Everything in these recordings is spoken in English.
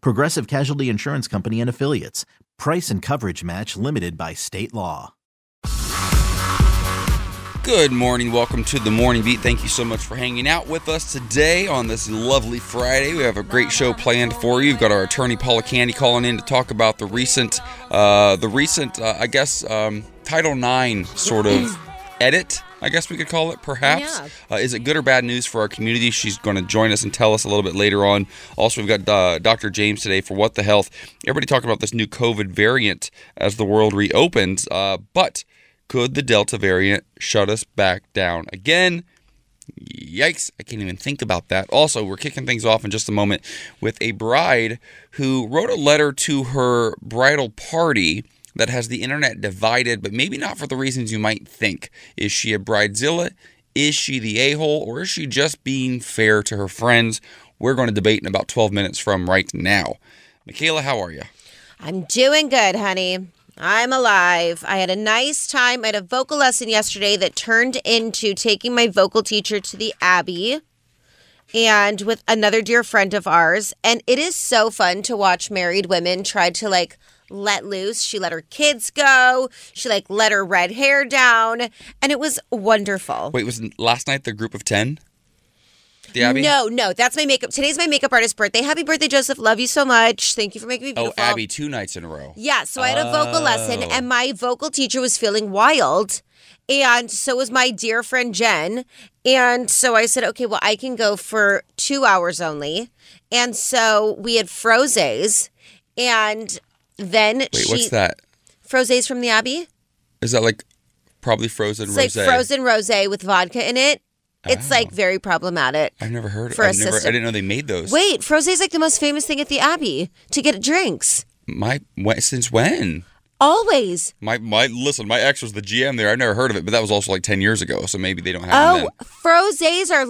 Progressive Casualty Insurance Company and Affiliates. Price and coverage match limited by state law. Good morning. Welcome to The Morning Beat. Thank you so much for hanging out with us today on this lovely Friday. We have a great show planned for you. We've got our attorney, Paula Canny, calling in to talk about the recent Title IX sort of edit, I guess we could call it, perhaps. Yeah. Is it good or bad news for our community? She's going to join us and tell us a little bit later on. Also, we've got Dr. James today for What the Health. Everybody talking about this new COVID variant as the world reopens, but could the Delta variant shut us back down again? Yikes, I can't even think about that. Also, we're kicking things off in just a moment with a bride who wrote a letter to her bridal party that has the internet divided, but maybe not for the reasons you might think. Is she a bridezilla? Is she the a-hole? Or is she just being fair to her friends? We're going to debate in about 12 minutes from right now. Michaela, how are you? I'm doing good, honey. I'm alive. I had a nice time. I had a vocal lesson yesterday that turned into taking my vocal teacher to the Abbey and with another dear friend of ours. And it is so fun to watch married women try to let loose. She let her kids go. She let her red hair down. And it was wonderful. Wait, was last night the group of 10? The Abbey? No. That's my makeup. Today's my makeup artist's birthday. Happy birthday, Joseph. Love you so much. Thank you for making me beautiful. Oh, Abbey, 2 nights in a row. Yeah, so I had a vocal lesson and my vocal teacher was feeling wild. And so was my dear friend Jen. And so I said, okay, well, I can go for 2 hours only. And so we had frosés and then what's that? Frosé's from the Abbey. Is that probably frozen rosé? It's frozen rosé with vodka in it. It's very problematic. I've never heard of it. I didn't know they made those. Wait, frosé's the most famous thing at the Abbey to get drinks. Since when? Always. My ex was the GM there. I've never heard of it, but that was also 10 years ago, so maybe they don't have them then. Frosés are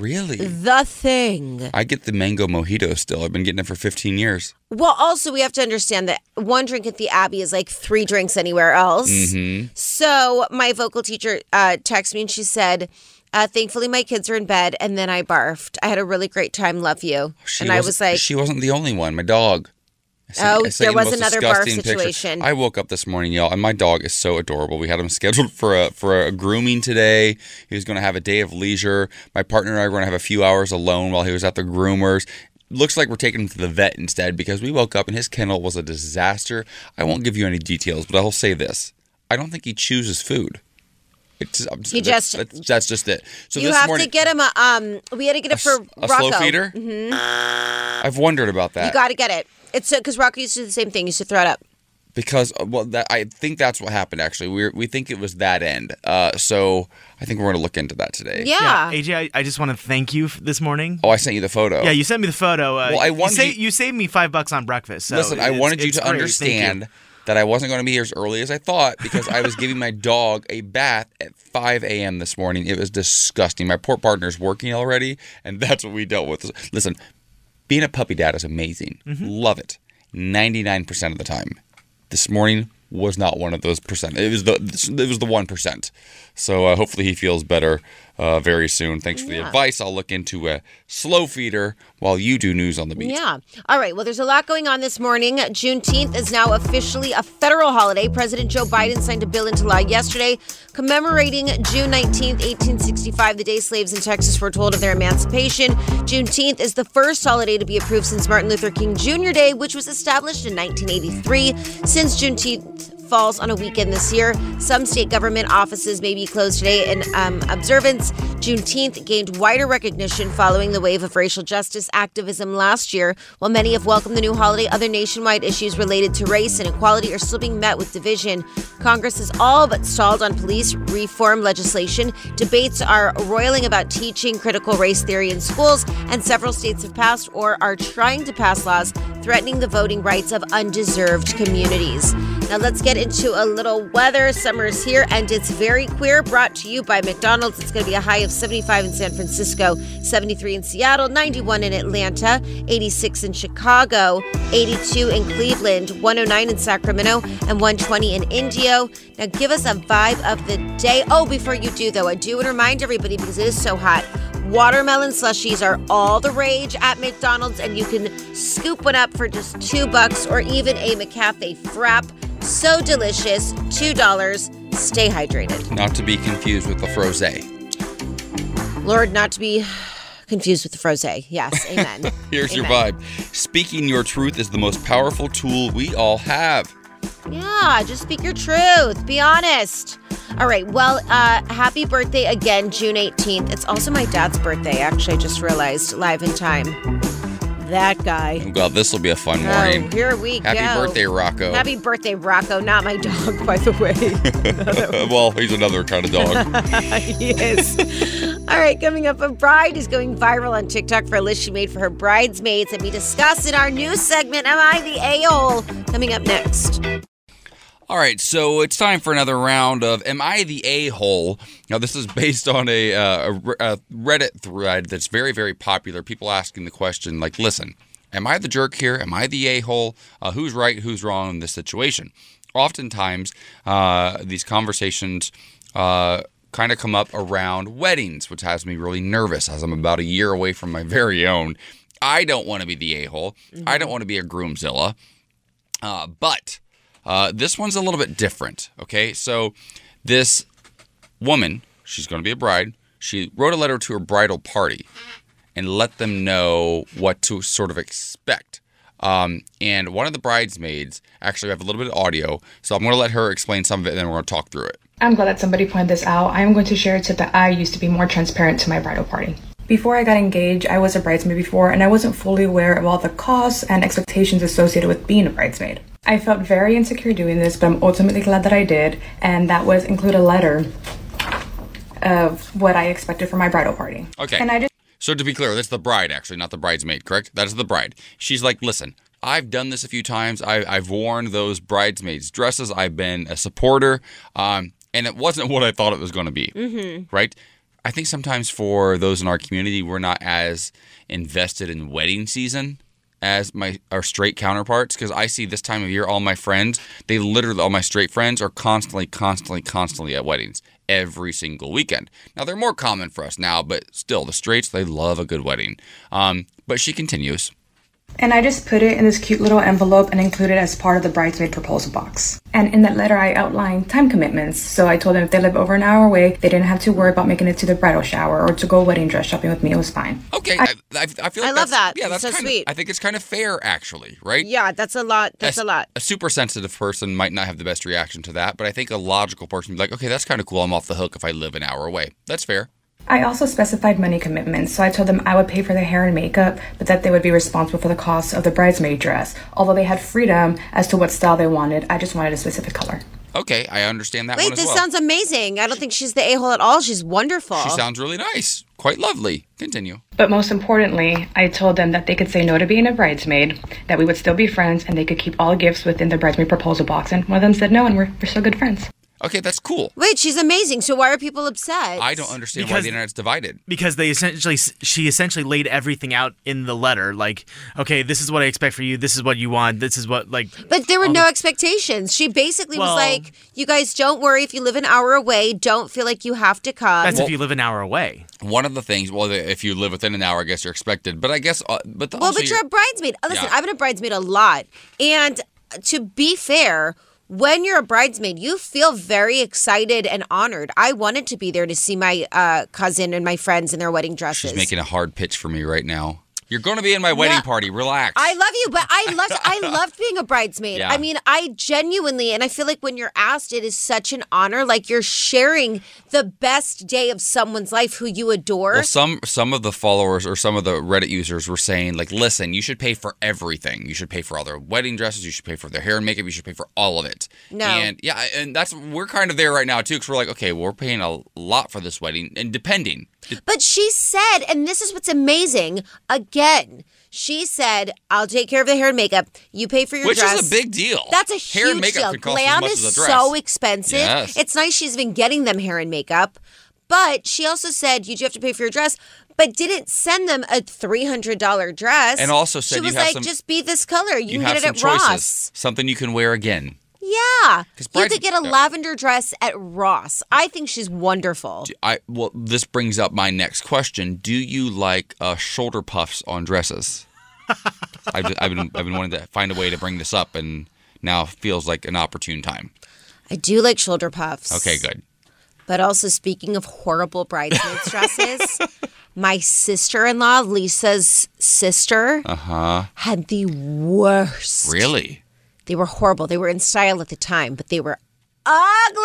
really the thing. I get the mango mojito still. I've been getting it for 15 years. Well, also we have to understand that one drink at the Abbey is 3 drinks anywhere else. Mm-hmm. So my vocal teacher texted me and she said, thankfully my kids are in bed, and then I barfed. I had a really great time. Love you. She wasn't the only one. My dog. There was another barf situation. Picture. I woke up this morning, y'all, and my dog is so adorable. We had him scheduled for a grooming today. He was going to have a day of leisure. My partner and I were going to have a few hours alone while he was at the groomer's. Looks like we're taking him to the vet instead because we woke up and his kennel was a disaster. I won't give you any details, but I'll say this. I don't think he chooses food. That's just it. So you have to get him a, we had to get it for a Rocco. Slow feeder? Mm-hmm. I've wondered about that. You got to get it. It's because Rocco used to do the same thing. He used to throw it up. Because, I think that's what happened, actually. We think it was that end. So I think we're going to look into that today. Yeah. AJ, I just want to thank you this morning. Oh, I sent you the photo. Yeah, you sent me the photo. Well, you saved me $5 on breakfast. So listen, I wanted you to understand that I wasn't going to be here as early as I thought because I was giving my dog a bath at 5 a.m. this morning. It was disgusting. My poor partner's working already, and that's what we dealt with. Listen, being a puppy dad is amazing. Mm-hmm. Love it. 99% of the time. This morning, was not one of those percent. It was the 1%. So hopefully he feels better very soon. Thanks for the advice. I'll look into a slow feeder while you do news on the beat. Yeah. All right. Well, there's a lot going on this morning. Juneteenth is now officially a federal holiday. President Joe Biden signed a bill into law yesterday commemorating June 19th, 1865, the day slaves in Texas were told of their emancipation. Juneteenth is the first holiday to be approved since Martin Luther King Jr. Day, which was established in 1983. Since Juneteenth falls on a weekend this year, some state government offices may be closed today in observance. Juneteenth gained wider recognition following the wave of racial justice activism last year. While many have welcomed the new holiday, other nationwide issues related to race and equality are still being met with division. Congress is all but stalled on police reform legislation. Debates are roiling about teaching critical race theory in schools, and several states have passed or are trying to pass laws threatening the voting rights of underserved communities. Now let's get into a little weather. Summer's here and it's very queer. Brought to you by McDonald's. It's going to be a high of 75 in San Francisco, 73 in Seattle, 91 in Atlanta, 86 in Chicago, 82 in Cleveland, 109 in Sacramento, and 120 in Indio. Now give us a vibe of the day. Oh, before you do though, I do want to remind everybody, because it is so hot, watermelon slushies are all the rage at McDonald's, and you can scoop one up for just $2, or even a McCafe Frap. So delicious, $2. Stay hydrated. Not to be confused with the frosé. Lord, not to be confused with the frosé. Yes, amen. Here's amen. Your vibe. Speaking your truth is the most powerful tool we all have. Yeah, just speak your truth. Be honest. All right, well, happy birthday again, June 18th. It's also my dad's birthday, actually, I just realized, live in time. That guy. Well, this will be a fun morning. Oh, here we go. Happy birthday, Rocco. Happy birthday, Rocco. Not my dog, by the way. Well, he's another kind of dog. He is. All right, coming up, a bride is going viral on TikTok for a list she made for her bridesmaids, and we discuss in our new segment, Am I the A-hole? Coming up next. All right, so it's time for another round of Am I the A-hole? Now, this is based on a Reddit thread that's very, very popular. People asking the question, like, listen, am I the jerk here? Am I the A-hole? Who's right? Who's wrong in this situation? Oftentimes, these conversations kind of come up around weddings, which has me really nervous as I'm about a year away from my very own. I don't want to be the A-hole. Mm-hmm. I don't want to be a groomzilla. But... this one's a little bit different, okay? So this woman, she's going to be a bride. She wrote a letter to her bridal party and let them know what to sort of expect. And one of the bridesmaids, actually we have a little bit of audio, so I'm going to let her explain some of it and then we're going to talk through it. I'm glad that somebody pointed this out. I'm going to share it so that I used to be more transparent to my bridal party. Before I got engaged, I was a bridesmaid before, and I wasn't fully aware of all the costs and expectations associated with being a bridesmaid. I felt very insecure doing this, but I'm ultimately glad that I did, and that was include a letter of what I expected for my bridal party. Okay. And so to be clear, that's the bride, actually, not the bridesmaid, correct? That's the bride. She's like, listen, I've done this a few times. I've worn those bridesmaids' dresses. I've been a supporter, and it wasn't what I thought it was going to be, mm-hmm. right? I think sometimes for those in our community, we're not as invested in wedding season as our straight counterparts, because I see this time of year all my friends, all my straight friends are constantly at weddings every single weekend. Now, they're more common for us now, but still, the straights, they love a good wedding. But she continues. And I just put it in this cute little envelope and included it as part of the bridesmaid proposal box. And in that letter, I outlined time commitments. So I told them if they live over an hour away, they didn't have to worry about making it to the bridal shower or to go wedding dress shopping with me. It was fine. Okay. I feel like I love that. Yeah, that's so sweet. I think it's kind of fair, actually, right? Yeah, that's a lot. A super sensitive person might not have the best reaction to that, but I think a logical person would be like, okay, that's kind of cool. I'm off the hook if I live an hour away. That's fair. I also specified money commitments, so I told them I would pay for their hair and makeup, but that they would be responsible for the cost of the bridesmaid dress. Although they had freedom as to what style they wanted, I just wanted a specific color. Okay, I understand that one as well. Wait, this sounds amazing. I don't think she's the a-hole at all. She's wonderful. She sounds really nice. Quite lovely. Continue. But most importantly, I told them that they could say no to being a bridesmaid, that we would still be friends, and they could keep all gifts within the bridesmaid proposal box. And one of them said no, and we're still good friends. Okay, that's cool. Wait, she's amazing. So why are people upset? I don't understand why the internet's divided. Because she essentially laid everything out in the letter. Like, okay, this is what I expect for you. This is what you want. This is what, like... But there were no expectations. She basically was like, you guys don't worry if you live an hour away. Don't feel like you have to come. That's if you live an hour away. One of the things, if you live within an hour, I guess you're expected. But I guess... But you're a bridesmaid. Listen, yeah. I've been a bridesmaid a lot. And to be fair... When you're a bridesmaid, you feel very excited and honored. I wanted to be there to see my cousin and my friends in their wedding dresses. She's making a hard pitch for me right now. You're going to be in my wedding party. Relax. I love you, but I loved being a bridesmaid. Yeah. I mean, I genuinely, and I feel like when you're asked, it is such an honor. Like you're sharing the best day of someone's life who you adore. Well, some of the followers or some of the Reddit users were saying, like, listen, you should pay for everything. You should pay for all their wedding dresses. You should pay for their hair and makeup. You should pay for all of it. No. And yeah, and that's, we're kind of there right now too, because we're like, okay, well, we're paying a lot for this wedding and depending. But she said, and this is what's amazing, again, she said, I'll take care of the hair and makeup. You pay for your dress. Which is a big deal. That's a huge deal. Hair and makeup can cost as much as a dress. Glam is so expensive. Yes. It's nice she's been getting them hair and makeup. But she also said, you do have to pay for your dress, but didn't send them a $300 dress. And also said, she was like, just be this color. You can get it at Ross. Something you can wear again. Yeah, you could get a lavender dress at Ross. I think she's wonderful. Well, this brings up my next question. Do you like shoulder puffs on dresses? I've been wanting to find a way to bring this up, and now feels like an opportune time. I do like shoulder puffs. Okay, good. But also, speaking of horrible bridesmaids' dresses, my sister-in-law, Lisa's sister, had the worst. Really? They were horrible. They were in style at the time, but they were ugly.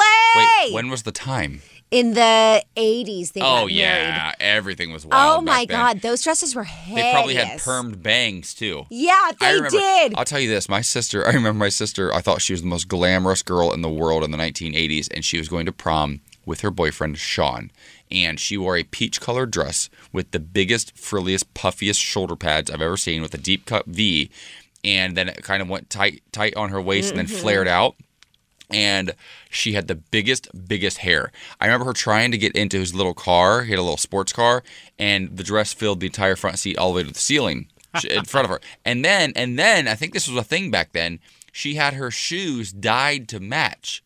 Wait, when was the time? In the 80s, they got married. Oh, yeah. Everything was wild. Oh, my God. Those dresses were hideous. They probably had permed bangs, too. Yeah, they did. I'll tell you this. I remember my sister, I thought she was the most glamorous girl in the world in the 1980s, and she was going to prom with her boyfriend, Sean. And she wore a peach-colored dress with the biggest, frilliest, puffiest shoulder pads I've ever seen with a deep-cut V. And then it kind of went tight on her waist and then flared out. And she had the biggest hair. I remember her trying to get into his little car. He had a little sports car. And the dress filled the entire front seat all the way to the ceiling in front of her. And then, I think this was a thing back then, she had her shoes dyed to match.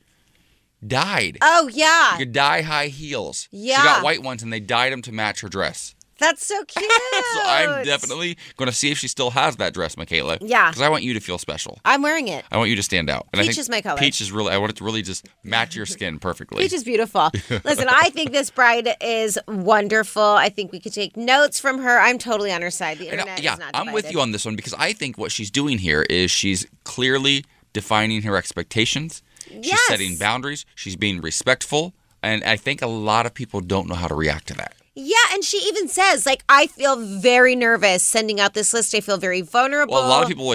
Dyed. Oh, yeah. You could dye high heels. Yeah. She got white ones and they dyed them to match her dress. That's so cute. So I'm definitely going to see if she still has that dress, Michaela. Yeah. Because I want you to feel special. I'm wearing it. I want you to stand out. And peach is my color. Peach is really, I want it to really just match your skin perfectly. Peach is beautiful. Listen, I think this bride is wonderful. I think we could take notes from her. I'm totally on her side. The internet is not divided. I'm with you on this one because I think what she's doing here is she's clearly defining her expectations. Yes. She's setting boundaries. She's being respectful. And I think a lot of people don't know how to react to that. Yeah, and she even says, like, I feel very nervous sending out this list. I feel very vulnerable. Well, a lot of people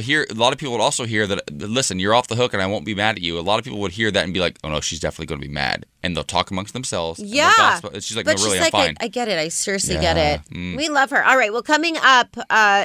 would also hear that, listen, you're off the hook and I won't be mad at you. A lot of people would hear that and be like, oh, no, she's definitely going to be mad. And they'll talk amongst themselves. Yeah. She's like, but no, really, she's like, I'm fine. I get it. I seriously get it. Mm. We love her. All right, well, coming up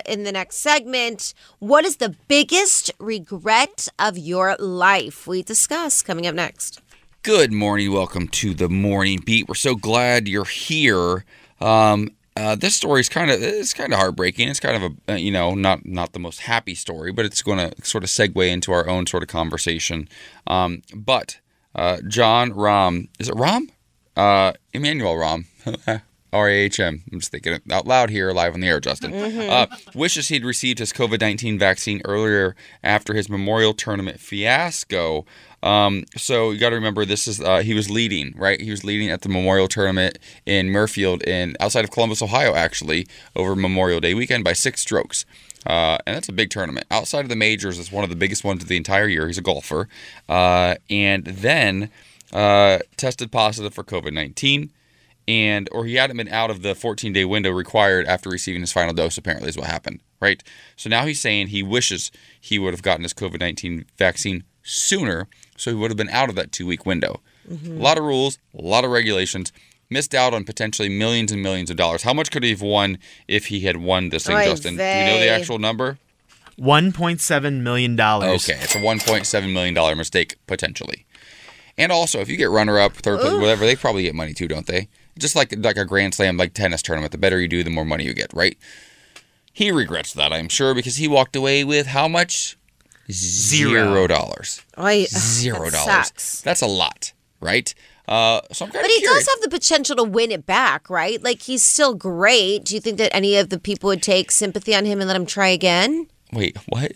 in the next segment, what is the biggest regret of your life? We discuss coming up next. Good morning. Welcome to The Morning Beat. We're so glad you're here. This story is kind of heartbreaking. It's kind of a not the most happy story, but it's going to sort of segue into our own sort of conversation. But Jon Rahm, is it Rahm? Emmanuel Rahm, R-A-H-M. I'm just thinking it out loud here, live on the air, Justin. Wishes he'd received his COVID-19 vaccine earlier after his Memorial Tournament fiasco. So you got to remember, this is he was leading, right? He was leading at the Memorial Tournament in Murfield, outside of Columbus, Ohio, actually, over Memorial Day weekend by 6 strokes. And that's a big tournament. Outside of the majors, it's one of the biggest ones of the entire year. He's a golfer. And then tested positive for COVID-19. Or he hadn't been out of the 14-day window required after receiving his final dose, apparently is what happened, right? So now he's saying he wishes he would have gotten his COVID-19 vaccine sooner, so he would have been out of that 2-week window. Mm-hmm. A lot of rules, a lot of regulations, missed out on potentially millions and millions of dollars. How much could he have won if he had won this thing, Justin? Do you know the actual number? $1.7 million. Okay, it's a $1.7 million mistake, potentially. And also, if you get runner-up, third place, whatever, they probably get money too, don't they? Just like a Grand Slam, like tennis tournament. The better you do, the more money you get, right? He regrets that, I'm sure, because he walked away with how much? $0. $0. Sucks. That's a lot, right? So I'm kind of curious. But he does have the potential to win it back, right? Like, he's still great. Do you think that any of the people would take sympathy on him and let him try again? Wait, what?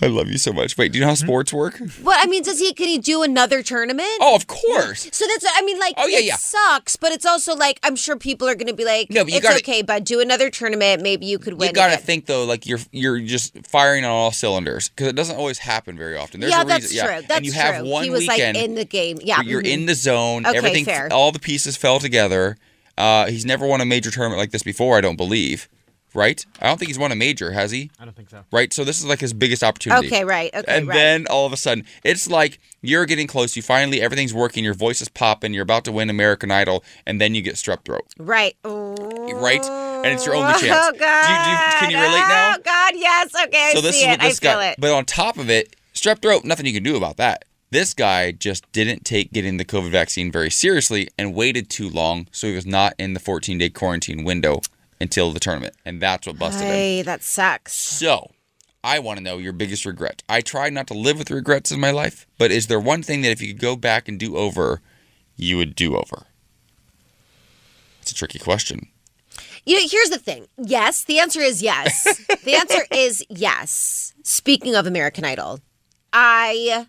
I love you so much. Wait, do you know how sports work? Well, I mean, can he do another tournament? Oh, of course. So that's, I mean, like, sucks, but it's also like, I'm sure people are going to be like, no, okay, but do another tournament. Maybe you could win. You got to think, though, like, you're just firing on all cylinders because it doesn't always happen very often. There's a reason. True. That's true. And you have one weekend. He was, like, in the game. Yeah. You're in the zone. Okay, everything, fair. All the pieces fell together. He's never won a major tournament like this before, I don't believe. Right? I don't think he's won a major, has he? I don't think so. Right? So this is like his biggest opportunity. Okay, right. Okay, and then all of a sudden, it's like you're getting close. You finally, everything's working. Your voice is popping. You're about to win American Idol. And then you get strep throat. Right. Ooh. Right? And it's your only chance. Oh, God. Can you relate now? Oh, God, yes. Okay, so this is what this guy, but on top of it, strep throat, nothing you can do about that. This guy just didn't take getting the COVID vaccine very seriously and waited too long, so he was not in the 14-day quarantine window until the tournament. And that's what busted him. Hey, that sucks. So, I want to know your biggest regret. I try not to live with regrets in my life, but is there one thing that if you could go back and do over, you would do over? It's a tricky question. You know, here's the thing. Yes, the answer is yes. The answer is yes. Speaking of American Idol, I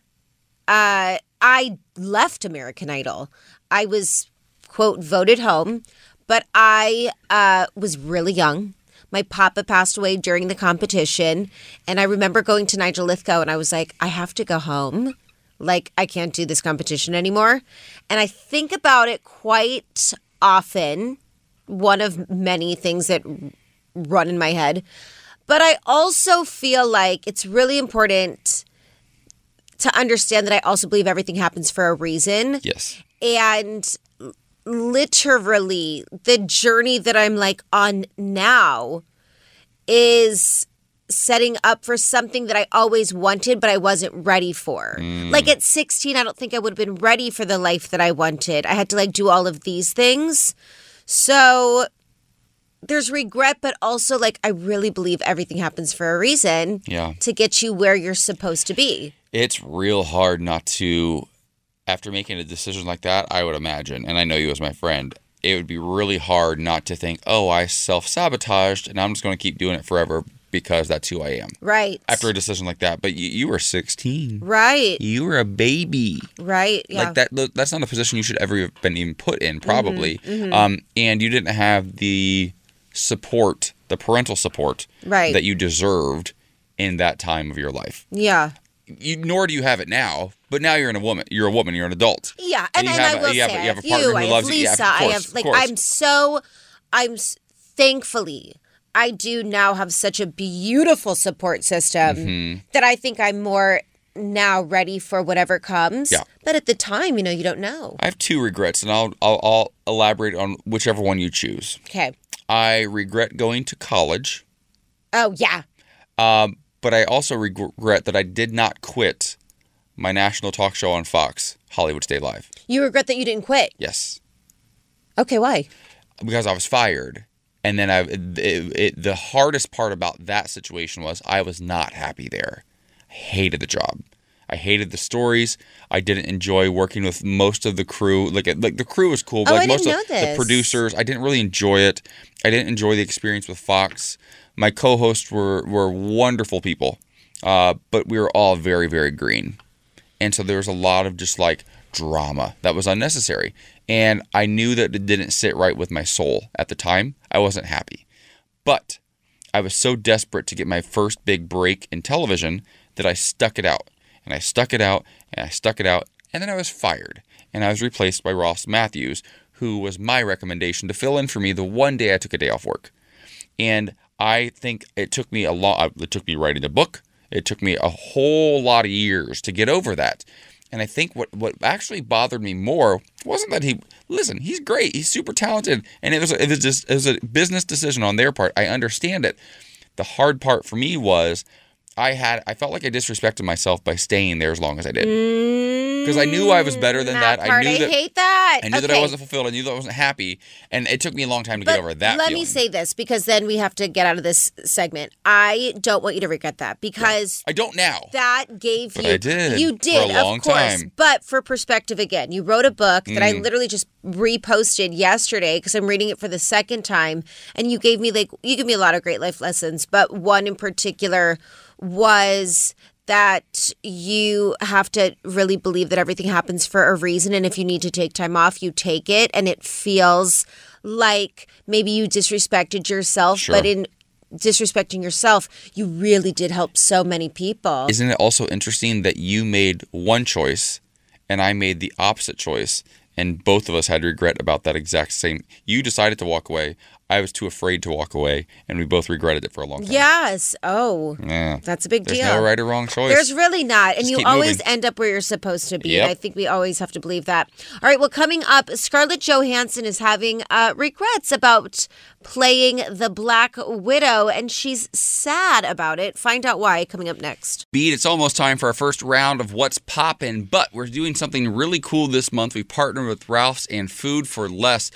left American Idol. I was, quote, voted home. But I was really young. My papa passed away during the competition. And I remember going to Nigel Lithgow and I was like, I have to go home. Like, I can't do this competition anymore. And I think about it quite often. One of many things that run in my head. But I also feel like it's really important to understand that I also believe everything happens for a reason. Yes. And literally, the journey that I'm like on now is setting up for something that I always wanted, but I wasn't ready for. Like at 16, I don't think I would have been ready for the life that I wanted. I had to like do all of these things. So there's regret, but also like I really believe everything happens for a reason to get you where you're supposed to be. It's real hard not to. After making a decision like that, I would imagine, and I know you as my friend, it would be really hard not to think, oh, I self-sabotaged and I'm just going to keep doing it forever because that's who I am. Right. After a decision like that. But you were 16. Right. You were a baby. Right. Yeah. Like that's not a position you should ever have been even put in, probably. Mm-hmm. And you didn't have the support, the parental support that you deserved in that time of your life. Yeah. Nor do you have it now, but now you're a woman, you're an adult. Yeah, and I will say, you have a partner who loves you. Lisa, yeah, of course, I have, like, I'm thankfully, I do now have such a beautiful support system that I think I'm more now ready for whatever comes. Yeah. But at the time, you don't know. I have two regrets, and I'll elaborate on whichever one you choose. Okay. I regret going to college. Oh, yeah. But I also regret that I did not quit my national talk show on Fox, Hollywood Stay Live. You regret that you didn't quit? Yes. Okay, why? Because I was fired. And then the hardest part about that situation was I was not happy there. I hated the job. I hated the stories. I didn't enjoy working with most of the crew. Like the crew was cool, but the producers, I didn't really enjoy it. I didn't enjoy the experience with Fox. My co-hosts were wonderful people, but we were all very, very green. And so there was a lot of just like drama that was unnecessary. And I knew that it didn't sit right with my soul at the time. I wasn't happy. But I was so desperate to get my first big break in television that I stuck it out. And I stuck it out, and I stuck it out, and then I was fired. And I was replaced by Ross Matthews, who was my recommendation to fill in for me the one day I took a day off work. And I think it took me a lot. It took me writing a book. It took me a whole lot of years to get over that. And I think what actually bothered me more wasn't that he's great. He's super talented. And it was a business decision on their part. I understand it. The hard part for me was I felt like I disrespected myself by staying there as long as I did. Because I knew I was better than that. I knew that I wasn't fulfilled. I knew that I wasn't happy. And it took me a long time to get over that feeling. Let me say this, because then we have to get out of this segment. I don't want you to regret that, because... Yeah. I don't now. That gave you... But I did. You did, for a long time. But for perspective again, you wrote a book that I literally just reposted yesterday because I'm reading it for the second time. And you gave me, like, you gave me a lot of great life lessons. But one in particular was... that you have to really believe that everything happens for a reason, and if you need to take time off, you take it, and it feels like maybe you disrespected yourself, sure. But in disrespecting yourself, you really did help so many people. Isn't it also interesting that you made one choice, and I made the opposite choice, and both of us had regret about that exact same... You decided to walk away. I was too afraid to walk away, and we both regretted it for a long time. Yes. Oh. Yeah. That's a big deal. There's no right or wrong choice. There's really not. And you always end up where you're supposed to be. Yep. And I think we always have to believe that. All right. Well, coming up, Scarlett Johansson is having regrets about playing the Black Widow, and she's sad about it. Find out why coming up next. Beat, it's almost time for our first round of What's Poppin', but we're doing something really cool this month. We partnered with Ralph's and Food for Less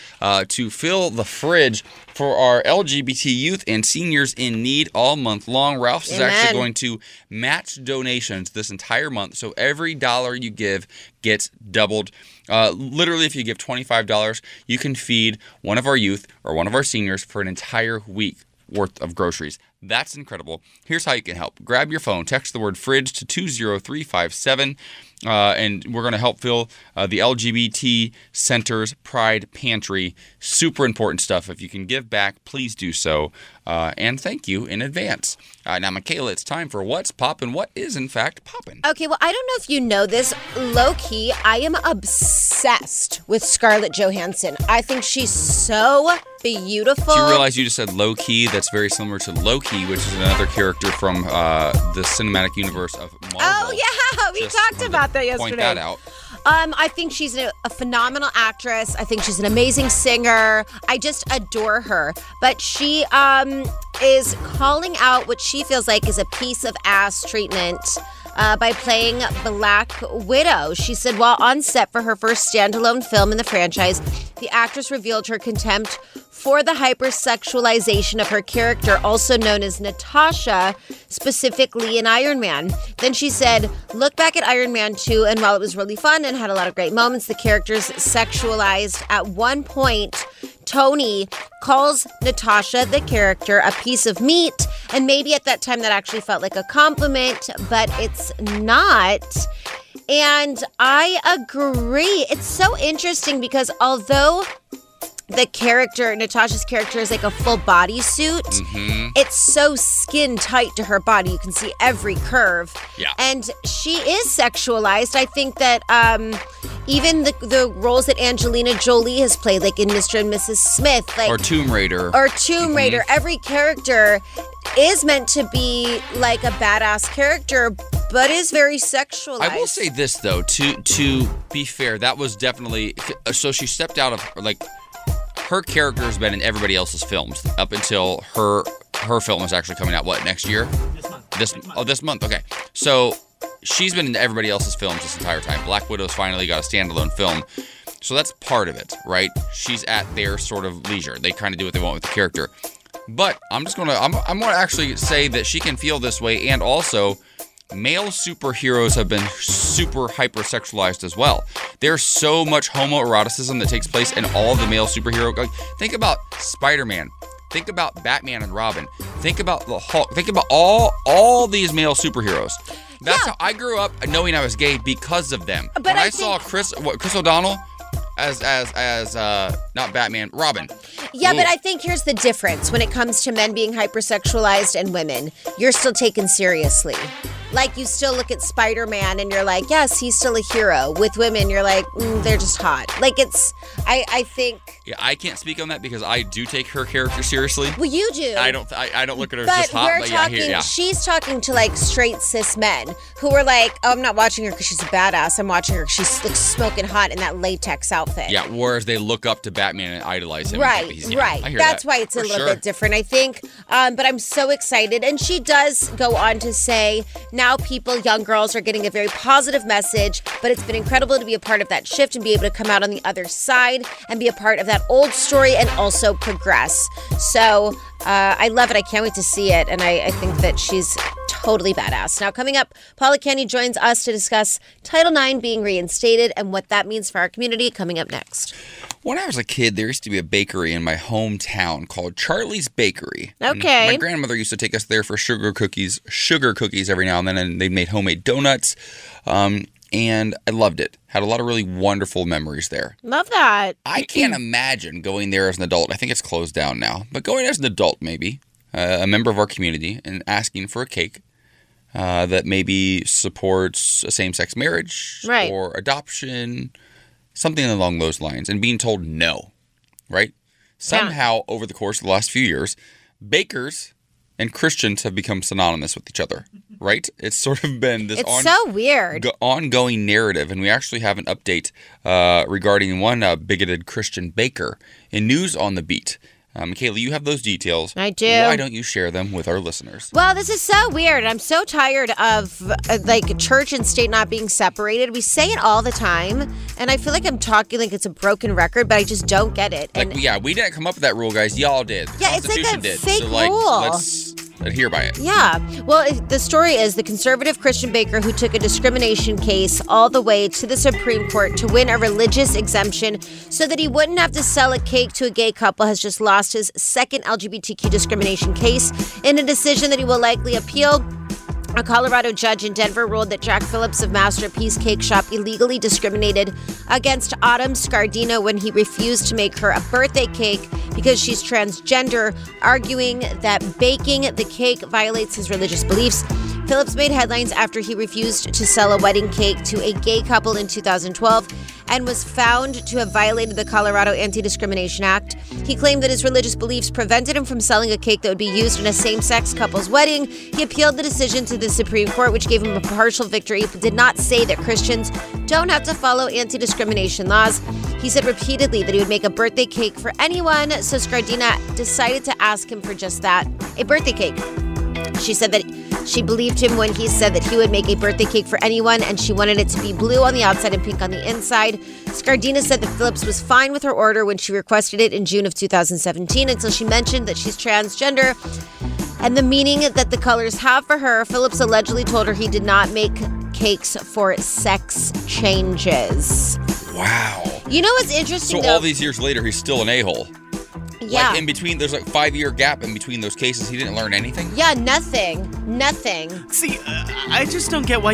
to fill the fridge for our LGBT youth and seniors in need all month long. Ralph's Amen. Is actually going to match donations this entire month. So every dollar you give gets doubled. Literally, if you give $25, you can feed one of our youth or one of our seniors for an entire week worth of groceries. That's incredible. Here's how you can help. Grab your phone, text the word fridge to 20357. And we're going to help fill the LGBT Center's Pride Pantry. Super important stuff. If you can give back, please do so. And thank you in advance. Now, Michaela, it's time for What's Poppin'. What is, in fact, poppin'? Okay, well, I don't know if you know this. Low-key, I am obsessed with Scarlett Johansson. I think she's so beautiful. Do you realize you just said low-key? That's very similar to Loki, which is another character from the cinematic universe of Marvel. Oh, yeah. We talked about that yesterday. Point that out. I think she's a phenomenal actress. I think she's an amazing singer. I just adore her. But she is calling out what she feels like is a piece of ass treatment by playing Black Widow. She said while on set for her first standalone film in the franchise, the actress revealed her contempt for the hypersexualization of her character, also known as Natasha, specifically in Iron Man. Then she said, look back at Iron Man 2, and while it was really fun and had a lot of great moments, the character's sexualized. At one point, Tony calls Natasha, the character, a piece of meat, and maybe at that time that actually felt like a compliment, but it's not. And I agree. It's so interesting because although... the character, Natasha's character, is like a full bodysuit. Mm-hmm. It's so skin tight to her body. You can see every curve. Yeah. And she is sexualized. I think that even the roles that Angelina Jolie has played, like in Mr. and Mrs. Smith. Like, or Tomb Raider. Mm-hmm. Every character is meant to be like a badass character, but is very sexualized. I will say this, though, to be fair, that was definitely... So she stepped out of, like... Her character has been in everybody else's films up until her film is actually coming out, what, next year? This month. Okay. So she's been in everybody else's films this entire time. Black Widow's finally got a standalone film. So that's part of it, right? She's at their sort of leisure. They kind of do what they want with the character. But I'm going to actually say that she can feel this way, and also male superheroes have been super hypersexualized as well. There's so much homoeroticism that takes place in all the male superhero. Like, think about Spider-Man. Think about Batman and Robin. Think about the Hulk. Think about all these male superheroes. That's how I grew up, knowing I was gay because of them. But when I saw Chris O'Donnell as not Batman, Robin. Yeah, but I think here's the difference when it comes to men being hypersexualized and women. You're still taken seriously. Like, you still look at Spider-Man and you're like, yes, he's still a hero. With women, you're like, they're just hot. Like, it's, I think... Yeah, I can't speak on that because I do take her character seriously. Well, you do. I don't look at her as just hot. But she's talking to, like, straight cis men who are like, oh, I'm not watching her because she's a badass. I'm watching her because she's, like, smoking hot in that latex outfit. Yeah, whereas they look up to Batman and idolize him. Right, right. That's why it's a little bit different, I think. But I'm so excited. And she does go on to say... Now now people, young girls, are getting a very positive message, but it's been incredible to be a part of that shift and be able to come out on the other side and be a part of that old story and also progress. So I love it. I can't wait to see it. And I think that she's totally badass. Now, coming up, Paula Canny joins us to discuss Title IX being reinstated and what that means for our community coming up next. When I was a kid, there used to be a bakery in my hometown called Charlie's Bakery. Okay. And my grandmother used to take us there for sugar cookies every now and then, and they made homemade donuts. And I loved it. Had a lot of really wonderful memories there. Love that. I can't imagine going there as an adult. I think it's closed down now. But going as an adult, maybe, a member of our community, and asking for a cake that maybe supports a same-sex marriage, right, or adoption, something along those lines, and being told no, right? Somehow, over the course of the last few years, bakers and Christians have become synonymous with each other, right? It's sort of been this ongoing narrative, and we actually have an update regarding one bigoted Christian baker in News on the Beat. Kaylee, you have those details. I do. Why don't you share them with our listeners? Well, this is so weird. I'm so tired of like church and state not being separated. We say it all the time, and I feel like I'm talking like it's a broken record, but I just don't get it. Like, and we didn't come up with that rule, guys. Y'all did. Yeah, it's like a fake rule. Let's adhere by it. Yeah. Well, the story is the conservative Christian baker who took a discrimination case all the way to the Supreme Court to win a religious exemption so that he wouldn't have to sell a cake to a gay couple has just lost his second LGBTQ discrimination case in a decision that he will likely appeal. A Colorado judge in Denver ruled that Jack Phillips of Masterpiece Cake Shop illegally discriminated against Autumn Scardino when he refused to make her a birthday cake because she's transgender, arguing that baking the cake violates his religious beliefs. Phillips made headlines after he refused to sell a wedding cake to a gay couple in 2012 and was found to have violated the Colorado Anti-Discrimination Act. He claimed that his religious beliefs prevented him from selling a cake that would be used in a same-sex couple's wedding. He appealed the decision to the Supreme Court, which gave him a partial victory, but did not say that Christians don't have to follow anti-discrimination laws. He said repeatedly that he would make a birthday cake for anyone, so Scardina decided to ask him for just that, a birthday cake. She said that she believed him when he said that he would make a birthday cake for anyone, and she wanted it to be blue on the outside and pink on the inside. Scardina said that Phillips was fine with her order when she requested it in June of 2017 until she mentioned that she's transgender and the meaning that the colors have for her. Phillips allegedly told her he did not make cakes for sex changes. Wow. You know what's interesting, though? So all these years later, he's still an a-hole. Yeah. Like in between, there's like 5-year gap in between those cases. He didn't learn anything? Yeah, nothing. See, I just don't get why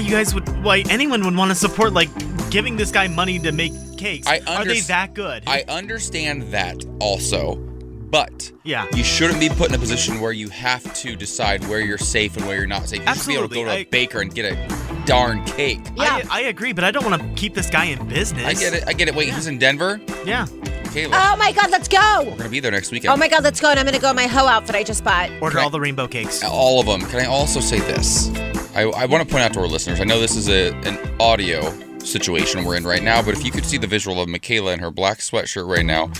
anyone would want to support like giving this guy money to make cakes. Are they that good? I understand that also, but you shouldn't be put in a position where you have to decide where you're safe and where you're not safe. You should be able to go to a baker and get a darn cake. Yeah. I agree, but I don't want to keep this guy in business. I get it. Wait, he's in Denver? Yeah. Kayla. Oh my God, let's go! We're gonna be there next weekend. Oh my God, let's go! And I'm gonna go in my hoe outfit I just bought. Order all the rainbow cakes. All of them. Can I also say this? I want to point out to our listeners. I know this is an audio situation we're in right now, but if you could see the visual of Michaela in her black sweatshirt right now,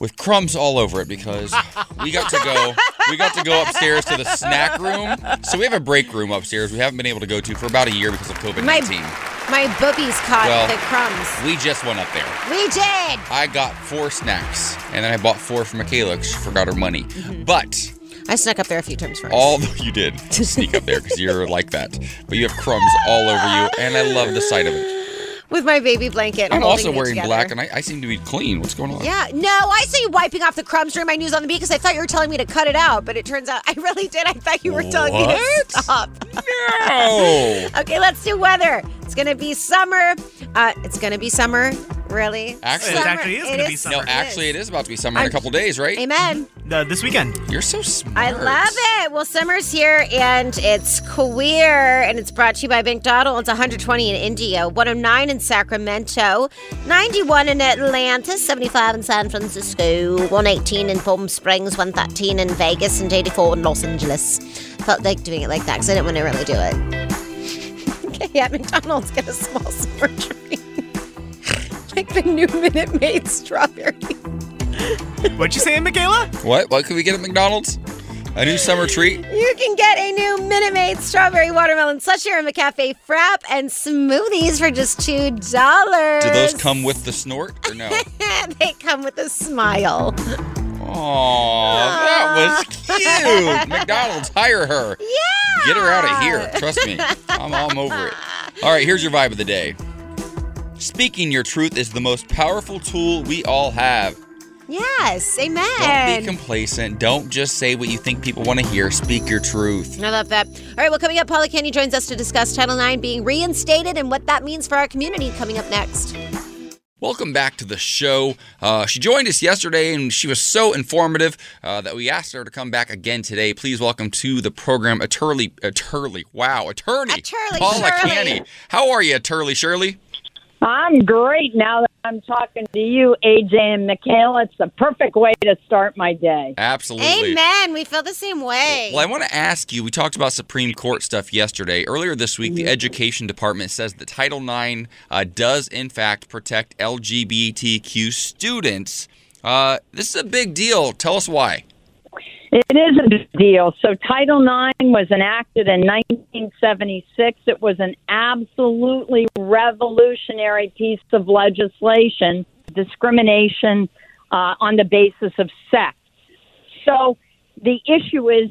with crumbs all over it, because we got to go upstairs to the snack room. So we have a break room upstairs we haven't been able to go to for about a year because of COVID-19. My boobies caught the crumbs. We just went up there. We did. I got 4 snacks, and then I bought 4 for Michaela because she forgot her money. Mm-hmm. But I snuck up there a few times first. You did sneak up there because you're like that. But you have crumbs all over you, and I love the sight of it. With my baby blanket. I'm also wearing black, and I seem to be clean. What's going on? Yeah. No, I saw you wiping off the crumbs during my News on the Beat because I thought you were telling me to cut it out, but it turns out I really did. I thought you were telling me to stop. No. Okay, let's do weather. It's going to be summer. It's going to be summer. Really? Actually, it is going to be summer. No, actually, it is about to be summer in a couple days, right? Amen. This weekend. You're so smart. I love it. Well, summer's here, and it's queer, and it's brought to you by McDonald's. 120 in Indio, 109 in Sacramento, 91 in Atlanta, 75 in San Francisco, 118 in Palm Springs, 113 in Vegas, and 84 in Los Angeles. Felt like doing it like that because I didn't want to really do it. Okay, yeah, McDonald's got a small summer treat. Like the new Minute Maid Strawberry. What'd you say, Michaela? What? What could we get at McDonald's? A new summer treat? You can get a new Minute Maid Strawberry Watermelon Slusher and McCafe Frap and smoothies for just $2. Do those come with the snort or no? They come with a smile. Aww, that was cute. McDonald's, hire her. Yeah. Get her out of here. Trust me. I'm over it. All right, here's your vibe of the day. Speaking your truth is the most powerful tool we all have. Yes, amen. Don't be complacent. Don't just say what you think people want to hear. Speak your truth. I love that. All right, well, coming up, Paula Canny joins us to discuss Title IX being reinstated and what that means for our community coming up next. Welcome back to the show. She joined us yesterday, and she was so informative that we asked her to come back again today. Please welcome to the program attorney Paula Canny. How are you, attorney Shirley? I'm great now that I'm talking to you, AJ and Michaela. It's the perfect way to start my day. Absolutely. Amen. We feel the same way. Well, I want to ask you, we talked about Supreme Court stuff yesterday. Earlier this week, the Education Department says that Title IX does, in fact, protect LGBTQ students. This is a big deal. Tell us why. It is a big deal. So Title IX was enacted in 1976. It was an absolutely revolutionary piece of legislation, discrimination on the basis of sex. So the issue is,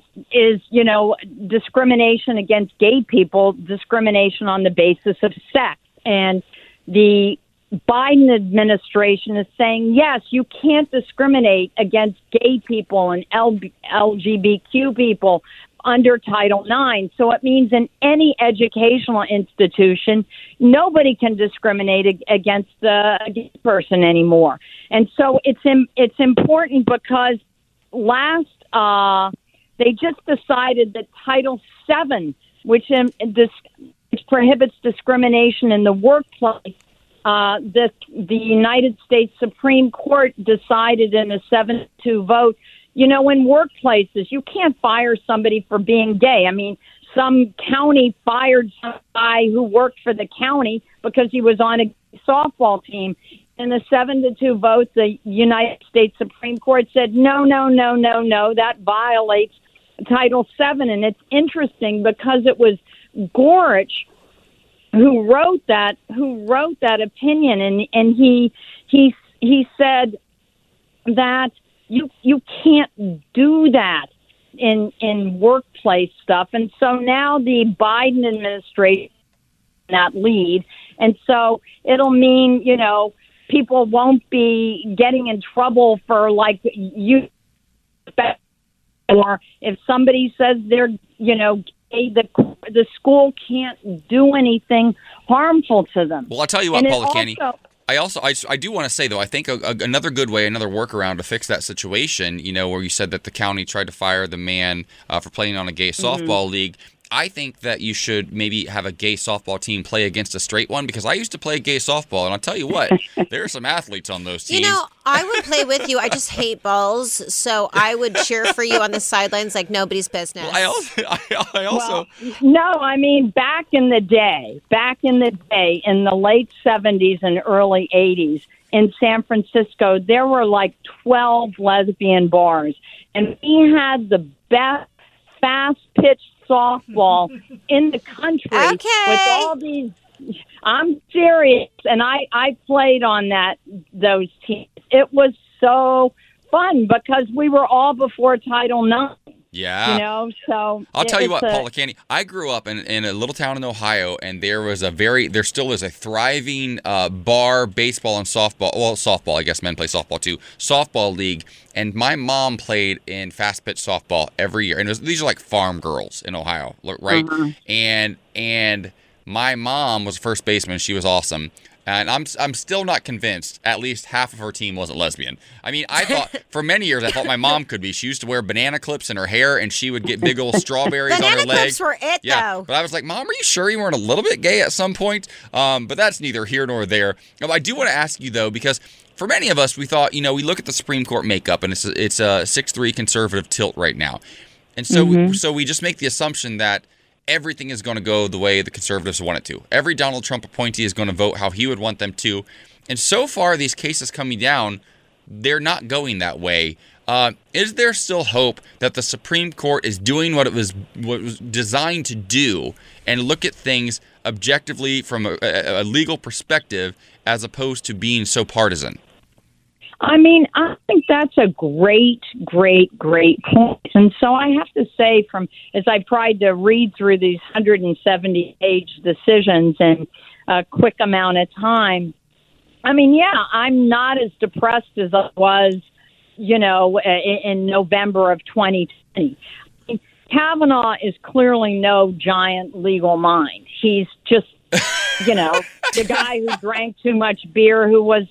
you know, discrimination against gay people, discrimination on the basis of sex. And the Biden administration is saying, yes, you can't discriminate against gay people and LGBTQ people under Title IX. So it means in any educational institution, nobody can discriminate against a gay person anymore. And so it's important because they just decided that Title VII, which prohibits discrimination in the workplace, the United States Supreme Court decided in a 7-2 vote, you know, in workplaces, you can't fire somebody for being gay. I mean, some county fired some guy who worked for the county because he was on a softball team. In the 7-2 vote, the United States Supreme Court said, no, that violates Title VII. And it's interesting because it was Gorsuch who wrote that opinion, and he said that you can't do that in workplace stuff. And so now the Biden administration that lead, and so it'll mean, you know, people won't be getting in trouble for, like, you, or if somebody says they're, you know, the school can't do anything harmful to them. Well, I'll tell you what, Paula Canny. I do want to say, though, I think another good way, another workaround to fix that situation, you know, where you said that the county tried to fire the man for playing on a gay softball league. I think that you should maybe have a gay softball team play against a straight one, because I used to play gay softball, and I'll tell you what, there are some athletes on those teams. You know, I would play with you. I just hate balls, so I would cheer for you on the sidelines like nobody's business. Well, back in the day, in the late 70s and early 80s, in San Francisco, there were like 12 lesbian bars, and we had the best fast-pitch softball in the country. Okay. With all these, I'm serious, and I played on those teams. It was so fun because we were all before Title IX. Yeah. You know, so I'll tell you what, Paula Canny, I grew up in a little town in Ohio, and there still is a thriving bar, baseball, and softball. Well, softball, I guess men play softball too. Softball league. And my mom played in fast pitch softball every year. And these are like farm girls in Ohio, right? Mm-hmm. And my mom was a first baseman. She was awesome. And I'm still not convinced at least half of her team wasn't lesbian. I mean, I thought for many years, I thought my mom could be. She used to wear banana clips in her hair, and she would get big old strawberries on her legs. Banana clips were it, yeah, though. But I was like, Mom, are you sure you weren't a little bit gay at some point? But that's neither here nor there. Now, I do want to ask you, though, because for many of us, we thought, you know, we look at the Supreme Court makeup, and it's a 6-3 conservative tilt right now. And so, so we just make the assumption that everything is going to go the way the conservatives want it to. Every Donald Trump appointee is going to vote how he would want them to. And so far, these cases coming down, they're not going that way. Is there still hope that the Supreme Court is doing what it was designed to do and look at things objectively from a legal perspective as opposed to being so partisan? I mean, I think that's a great, great, great point. And so I have to say, as I tried to read through these 170-page decisions in a quick amount of time, I mean, yeah, I'm not as depressed as I was, you know, in November of 2020. I mean, Kavanaugh is clearly no giant legal mind. He's just, you know, the guy who drank too much beer who was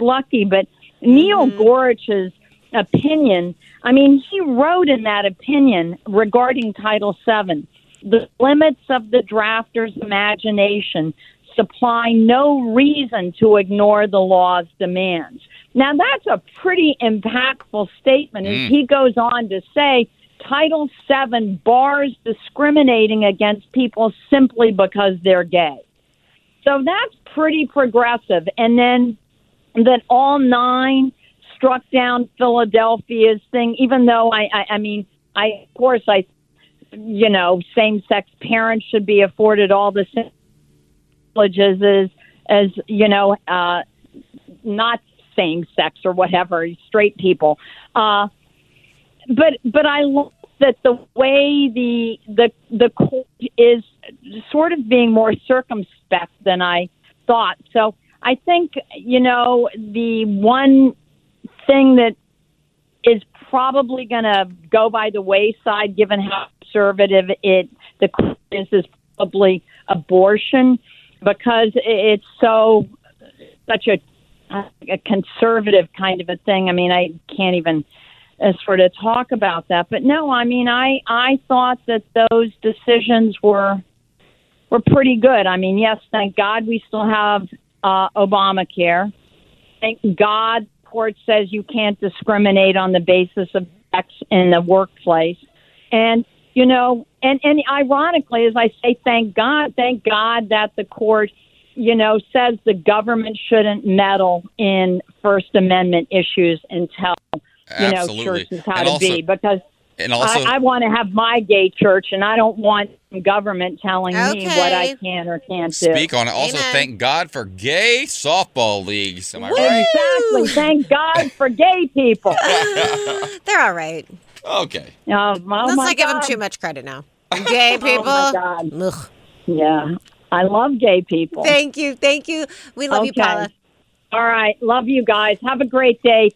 lucky, but Neil Gorsuch's opinion, I mean, he wrote in that opinion regarding Title VII, the limits of the drafter's imagination supply no reason to ignore the law's demands. Now, that's a pretty impactful statement. Mm. As he goes on to say, Title VII bars discriminating against people simply because they're gay. So that's pretty progressive. And then that all nine struck down Philadelphia's thing, even though I mean, of course, you know, same-sex parents should be afforded all the same privileges as you know, not same-sex or whatever, straight people. But I love that the way the court is sort of being more circumspect than I thought. So I think, you know, the one thing that is probably going to go by the wayside, given how conservative the court is probably abortion, because it's such a conservative kind of a thing. I mean, I can't even sort of talk about that. But no, I mean, I thought that those decisions were pretty good. I mean, yes, thank God we still have Obamacare. Thank God the court says you can't discriminate on the basis of sex in the workplace. And, you know, and ironically, as I say, thank God that the court, you know, says the government shouldn't meddle in First Amendment issues and tell, you Absolutely. Know, churches how and to also, be because and also, I want to have my gay church, and I don't want government telling me what I can or can't do. Speak on it. Also, Amen. Thank God for gay softball leagues. Am I right? Exactly. Thank God for gay people. They're all right. Okay. Let's not give them too much credit now. Gay people. Oh, my God. Ugh. Yeah. I love gay people. Thank you. Thank you. We love you, Paula. All right. Love you guys. Have a great day.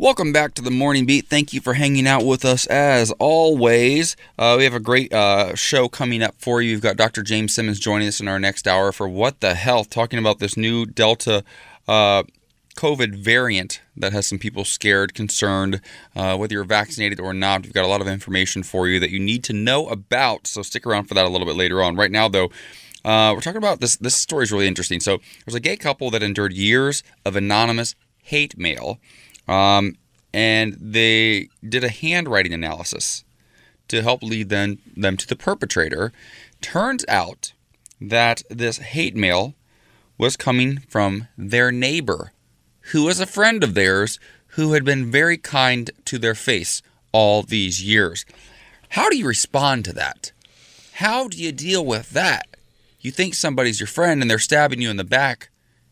Welcome back to The Morning Beat. Thank you for hanging out with us as always. We have a great show coming up for you. We've got Dr. James Simmons joining us in our next hour for What the Health, talking about this new Delta COVID variant that has some people scared, concerned, whether you're vaccinated or not. We've got a lot of information for you that you need to know about, so stick around for that a little bit later on. Right now, though, we're talking about this. This story is really interesting. So there's a gay couple that endured years of anonymous hate mail. And they did a handwriting analysis to help lead them to the perpetrator. Turns out that this hate mail was coming from their neighbor, who was a friend of theirs, who had been very kind to their face all these years. How do you respond to that? How do you deal with that? You think somebody's your friend and they're stabbing you in the back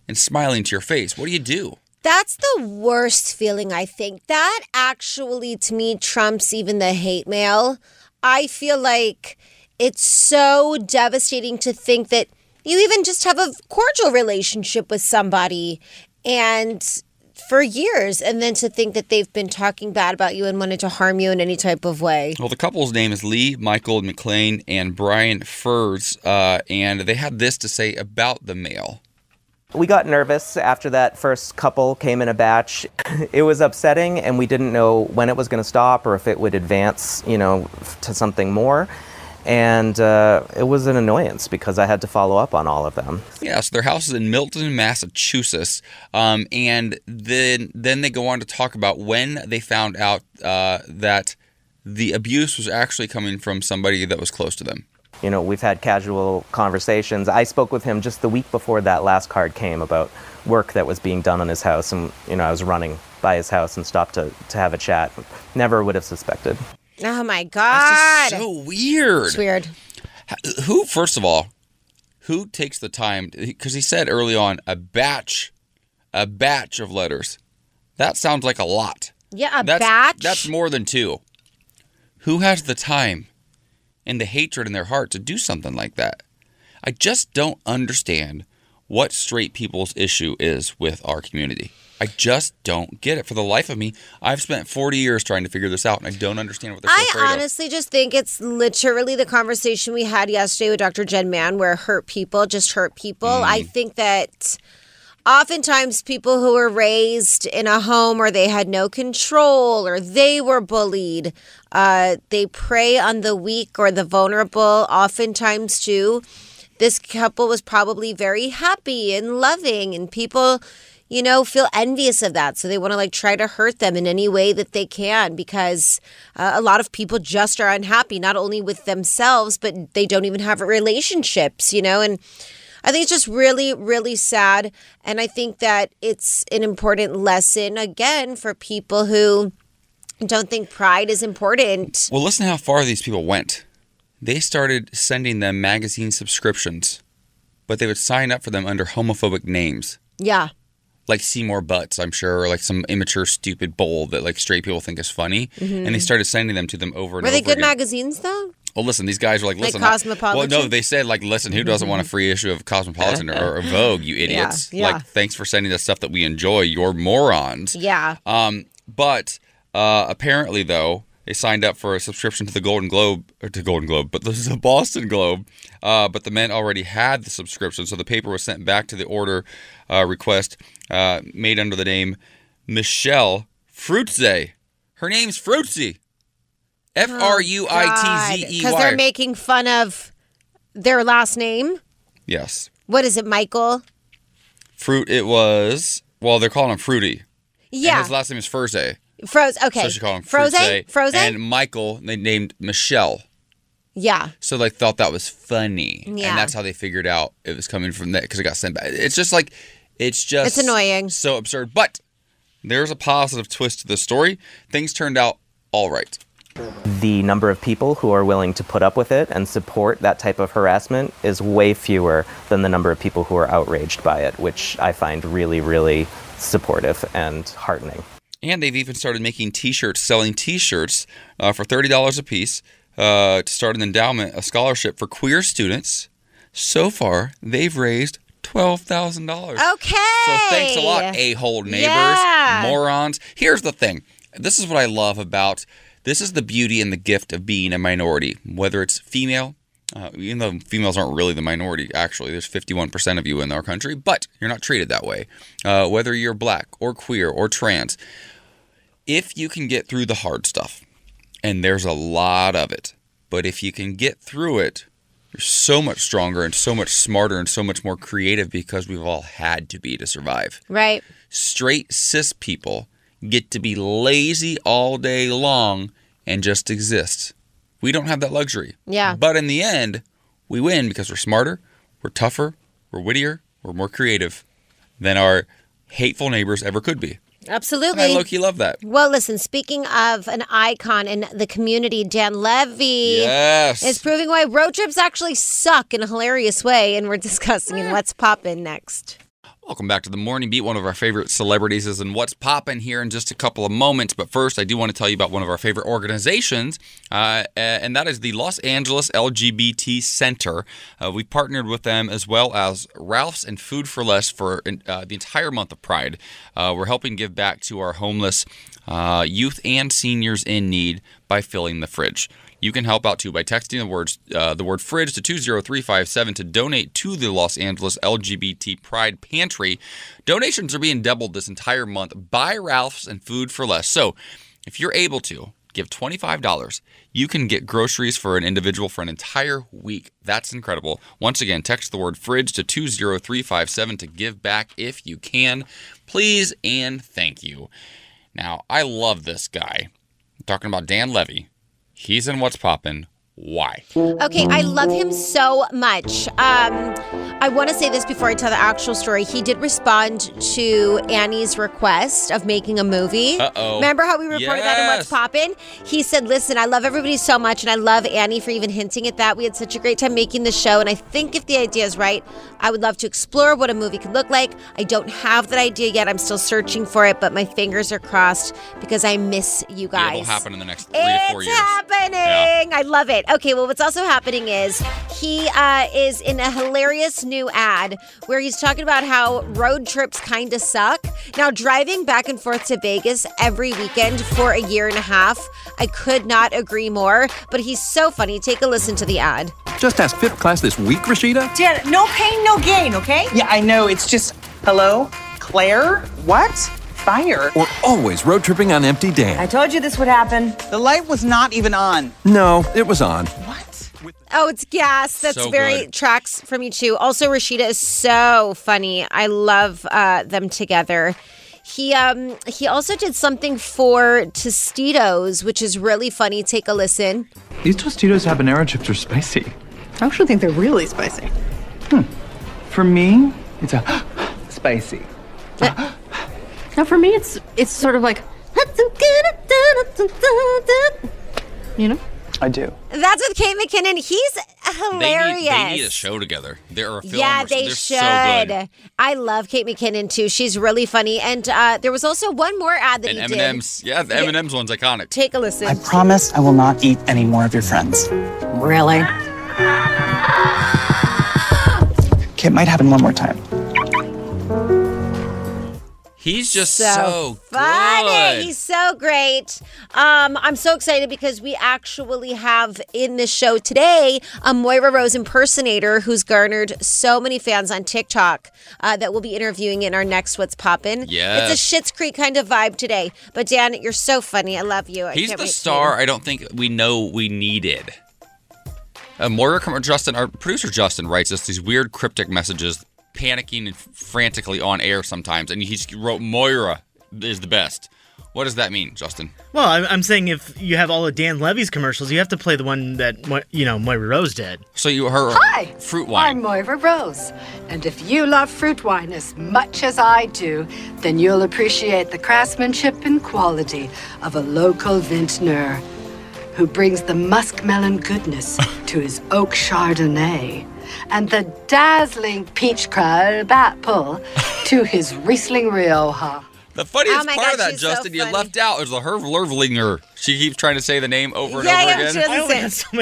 and smiling to your face. What do you do? That's the worst feeling, I think. That actually, to me, trumps even the hate mail. I feel like it's so devastating to think that you even just have a cordial relationship with somebody and for years, and then to think that they've been talking bad about you and wanted to harm you in any type of way. Well, the couple's name is Lee, Michael McLean, and Brian Furs, and they had this to say about the mail. We got nervous after that first couple came in a batch. It was upsetting, and we didn't know when it was going to stop or if it would advance, you know, to something more. And it was an annoyance because I had to follow up on all of them. Yeah, so their house is in Milton, Massachusetts. And then they go on to talk about when they found out that the abuse was actually coming from somebody that was close to them. You know, we've had casual conversations. I spoke with him just the week before that last card came about work that was being done on his house. And, you know, I was running by his house and stopped to have a chat. Never would have suspected. Oh, my God. That's just so weird. It's weird. Who, first of all, who takes the time? Because he said early on, a batch of letters. That sounds like a lot. Yeah, a batch. That's more than two. Who has the time and the hatred in their heart to do something like that? I just don't understand what straight people's issue is with our community. I just don't get it. For the life of me, I've spent 40 years trying to figure this out, and I don't understand what they're so afraid of. I honestly just think it's literally the conversation we had yesterday with Dr. Jen Mann, where hurt people just hurt people. I think that oftentimes people who were raised in a home where they had no control or they were bullied, they prey on the weak or the vulnerable oftentimes too. This couple was probably very happy and loving, and people, you know, feel envious of that. So they want to like try to hurt them in any way that they can, because a lot of people just are unhappy, not only with themselves, but they don't even have relationships, you know. And I think it's just really, really sad. And I think that it's an important lesson, again, for people who don't think pride is important. Well, listen to how far these people went. They started sending them magazine subscriptions, but they would sign up for them under homophobic names. Yeah. Like Seymour Butts, I'm sure, or like some immature, stupid bull that like straight people think is funny. Mm-hmm. And they started sending them to them over and over again. Were they good magazines, though? Well, listen, these guys were like, listen. Like Cosmopolitan? Well, no, they said, like, listen, who doesn't want a free issue of Cosmopolitan or Vogue, you idiots? Yeah. Like, thanks for sending us stuff that we enjoy, you're morons. Yeah. But apparently, though, they signed up for a subscription to the the Boston Globe. But the men already had the subscription, so the paper was sent back to the order request made under the name Michelle Fruitze. Her name's Fruitze. Fruitze. Because they're making fun of their last name? Yes. What is it, Michael? They're calling him Fruity. Yeah. And his last name is Frosé. Okay. So she called him Frosé. Frosé? And Michael, they named Michelle. Yeah. So they thought that was funny. Yeah. And that's how they figured out it was coming from that, because it got sent back. It's annoying. So absurd. But there's a positive twist to the story. Things turned out all right. The number of people who are willing to put up with it and support that type of harassment is way fewer than the number of people who are outraged by it, which I find really, really supportive and heartening. And they've even started making T-shirts, selling T-shirts for $30 a piece to start an endowment, a scholarship for queer students. So far, they've raised $12,000. Okay. So thanks a lot, a-hole neighbors, morons. Here's the thing. This is what I love about... This is the beauty and the gift of being a minority, whether it's female, even though females aren't really the minority, actually. There's 51% of you in our country, but you're not treated that way. Whether you're black or queer or trans, if you can get through the hard stuff, and there's a lot of it, but if you can get through it, you're so much stronger and so much smarter and so much more creative, because we've all had to be to survive. Right. Straight cis people get to be lazy all day long and just exist. We don't have that luxury. Yeah. But in the end, we win because we're smarter, we're tougher, we're wittier, we're more creative than our hateful neighbors ever could be. Absolutely. And I low-key love that. Well, listen, speaking of an icon in the community, Dan Levy is proving why road trips actually suck in a hilarious way, and we're discussing in What's Poppin' next. Welcome back to The Morning Beat. One of our favorite celebrities is in What's Poppin' here in just a couple of moments. But first, I do want to tell you about one of our favorite organizations, and that is the Los Angeles LGBT Center. We partnered with them as well as Ralph's and Food for Less for the entire month of Pride. We're helping give back to our homeless youth and seniors in need by filling the fridge. You can help out, too, by texting the word fridge to 20357 to donate to the Los Angeles LGBT Pride Pantry. Donations are being doubled this entire month by Ralph's and Food for Less. So if you're able to give $25, you can get groceries for an individual for an entire week. That's incredible. Once again, text the word fridge to 20357 to give back if you can. Please and thank you. Now, I love this guy. I'm talking about Dan Levy. He's in What's Poppin' Why? Okay, I love him so much. I want to say this before I tell the actual story. He did respond to Annie's request of making a movie. Uh-oh. Remember how we reported that in What's Poppin'? He said, listen, I love everybody so much, and I love Annie for even hinting at that. We had such a great time making the show, and I think if the idea is right, I would love to explore what a movie could look like. I don't have that idea yet. I'm still searching for it, but my fingers are crossed because I miss you guys. It will happen in the next 3 to 4 years. It's happening! Yeah. I love it. Okay, well, what's also happening is he is in a hilarious new ad where he's talking about how road trips kind of suck. Now, driving back and forth to Vegas every weekend for a year and a half, I could not agree more, but he's so funny. Take a listen to the ad. Just asked fifth class this week, Rashida. Dad, no pain, no gain, okay? Yeah, I know. It's just, hello, Claire? What? Fire. Or always road tripping on empty dams. I told you this would happen. The light was not even on. No, it was on. What? Oh, it's gas. That's so very good. Tracks from you two. Also, Rashida is so funny. I love them together. He also did something for Tostitos, which is really funny. Take a listen. These Tostitos habanero chips are spicy. I actually think they're really spicy. For me, it's a spicy. Now, for me, it's sort of like, you know? I do. That's with Kate McKinnon. He's hilarious. They need a show together. There are a film. Yeah, they should. So I love Kate McKinnon, too. She's really funny. And there was also one more ad that he did. M&M's. Yeah, the M&M's one's iconic. Take a listen. I promise I will not eat any more of your friends. Really? Okay, it might happen one more time. He's just so funny. Good. He's so great. I'm so excited because we actually have in the show today a Moira Rose impersonator who's garnered so many fans on TikTok that we'll be interviewing in our next What's Poppin'. Yes. It's a Schitt's Creek kind of vibe today. But Dan, you're so funny. I love you. He's the star I don't think we know we needed. Moira, Justin, our producer Justin, writes us these weird cryptic messages, panicking and frantically on air sometimes, and he wrote Moira is the best. What does that mean, Justin? Well, I'm saying if you have all of Dan Levy's commercials, you have to play the one that Moira Rose did. So you heard fruit wine. I'm Moira Rose, and if you love fruit wine as much as I do, then you'll appreciate the craftsmanship and quality of a local vintner who brings the muskmelon goodness to his oak Chardonnay and the dazzling peach crab apple to his Riesling Rioja. The funniest part of that, Justin, so you left out is the Hervlervlinger. She keeps trying to say the name over and over again. So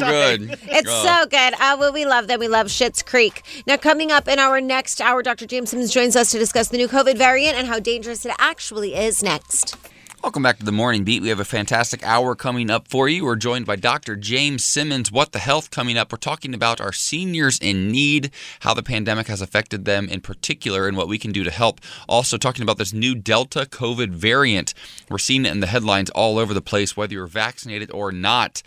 good. It's so good. Well, we love them. We love Schitt's Creek. Now, coming up in our next hour, Dr. James Simmons joins us to discuss the new COVID variant and how dangerous it actually is next. Welcome back to The Morning Beat. We have a fantastic hour coming up for you. We're joined by Dr. James Simmons. What the Health coming up. We're talking about our seniors in need, how the pandemic has affected them in particular, and what we can do to help. Also talking about this new Delta COVID variant. We're seeing it in the headlines all over the place, whether you're vaccinated or not.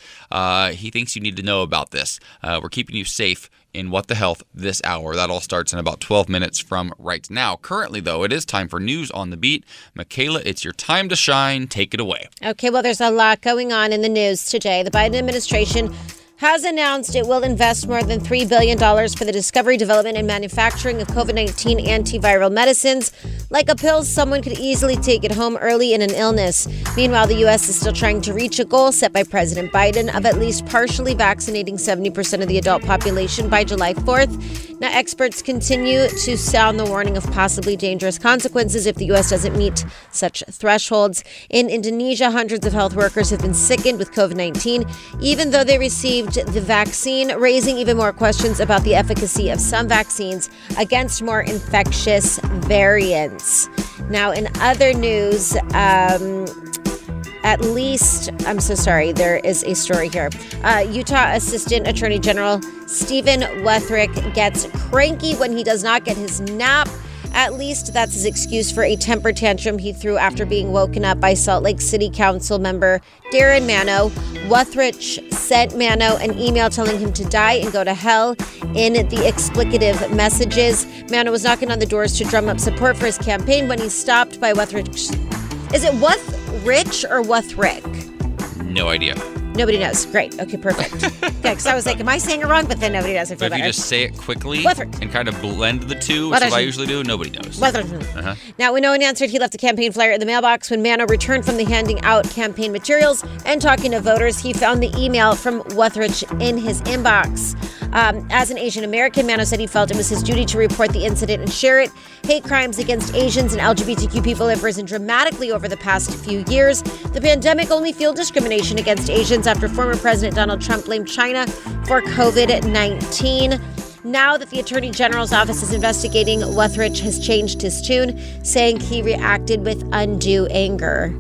He thinks you need to know about this. We're keeping you safe in What the Health this hour. That all starts in about 12 minutes from right now. Currently, though, it is time for News on the Beat. Michaela, it's your time to shine. Take it away. Okay, well, there's a lot going on in the news today. The Biden administration has announced it will invest more than $3 billion for the discovery, development, and manufacturing of COVID-19 antiviral medicines. Like a pill, someone could easily take it home early in an illness. Meanwhile, the U.S. is still trying to reach a goal set by President Biden of at least partially vaccinating 70% of the adult population by July 4th. Now, experts continue to sound the warning of possibly dangerous consequences if the U.S. doesn't meet such thresholds. In Indonesia, hundreds of health workers have been sickened with COVID-19, even though they received the vaccine, raising even more questions about the efficacy of some vaccines against more infectious variants. Now, in other news, there is a story here. Utah Assistant Attorney General Stephen Wetherick gets cranky when he does not get his nap. At least that's his excuse for a temper tantrum he threw after being woken up by Salt Lake City Council member Darren Mano. Wuthrich sent Mano an email telling him to die and go to hell in the explicative messages. Mano was knocking on the doors to drum up support for his campaign when he's stopped by Wuthrich. Is it Wuthrich or Wetherick? No idea. Nobody knows. Great. Okay, perfect. Yeah, because I was like, am I saying it wrong? But then nobody knows. I feel better. If you just say it quickly and kind of blend the two, which is what I usually do, nobody knows. Uh-huh. Now, when no one answered, he left a campaign flyer in the mailbox. When Mano returned from the handing out campaign materials and talking to voters, he found the email from Wethridge in his inbox. As an Asian American, Mano said he felt it was his duty to report the incident and share it. Hate crimes against Asians and LGBTQ people have risen dramatically over the past few years. The pandemic only fueled discrimination against Asians after former President Donald Trump blamed China for COVID-19. Now that the Attorney General's office is investigating, Wethridge has changed his tune, saying he reacted with undue anger.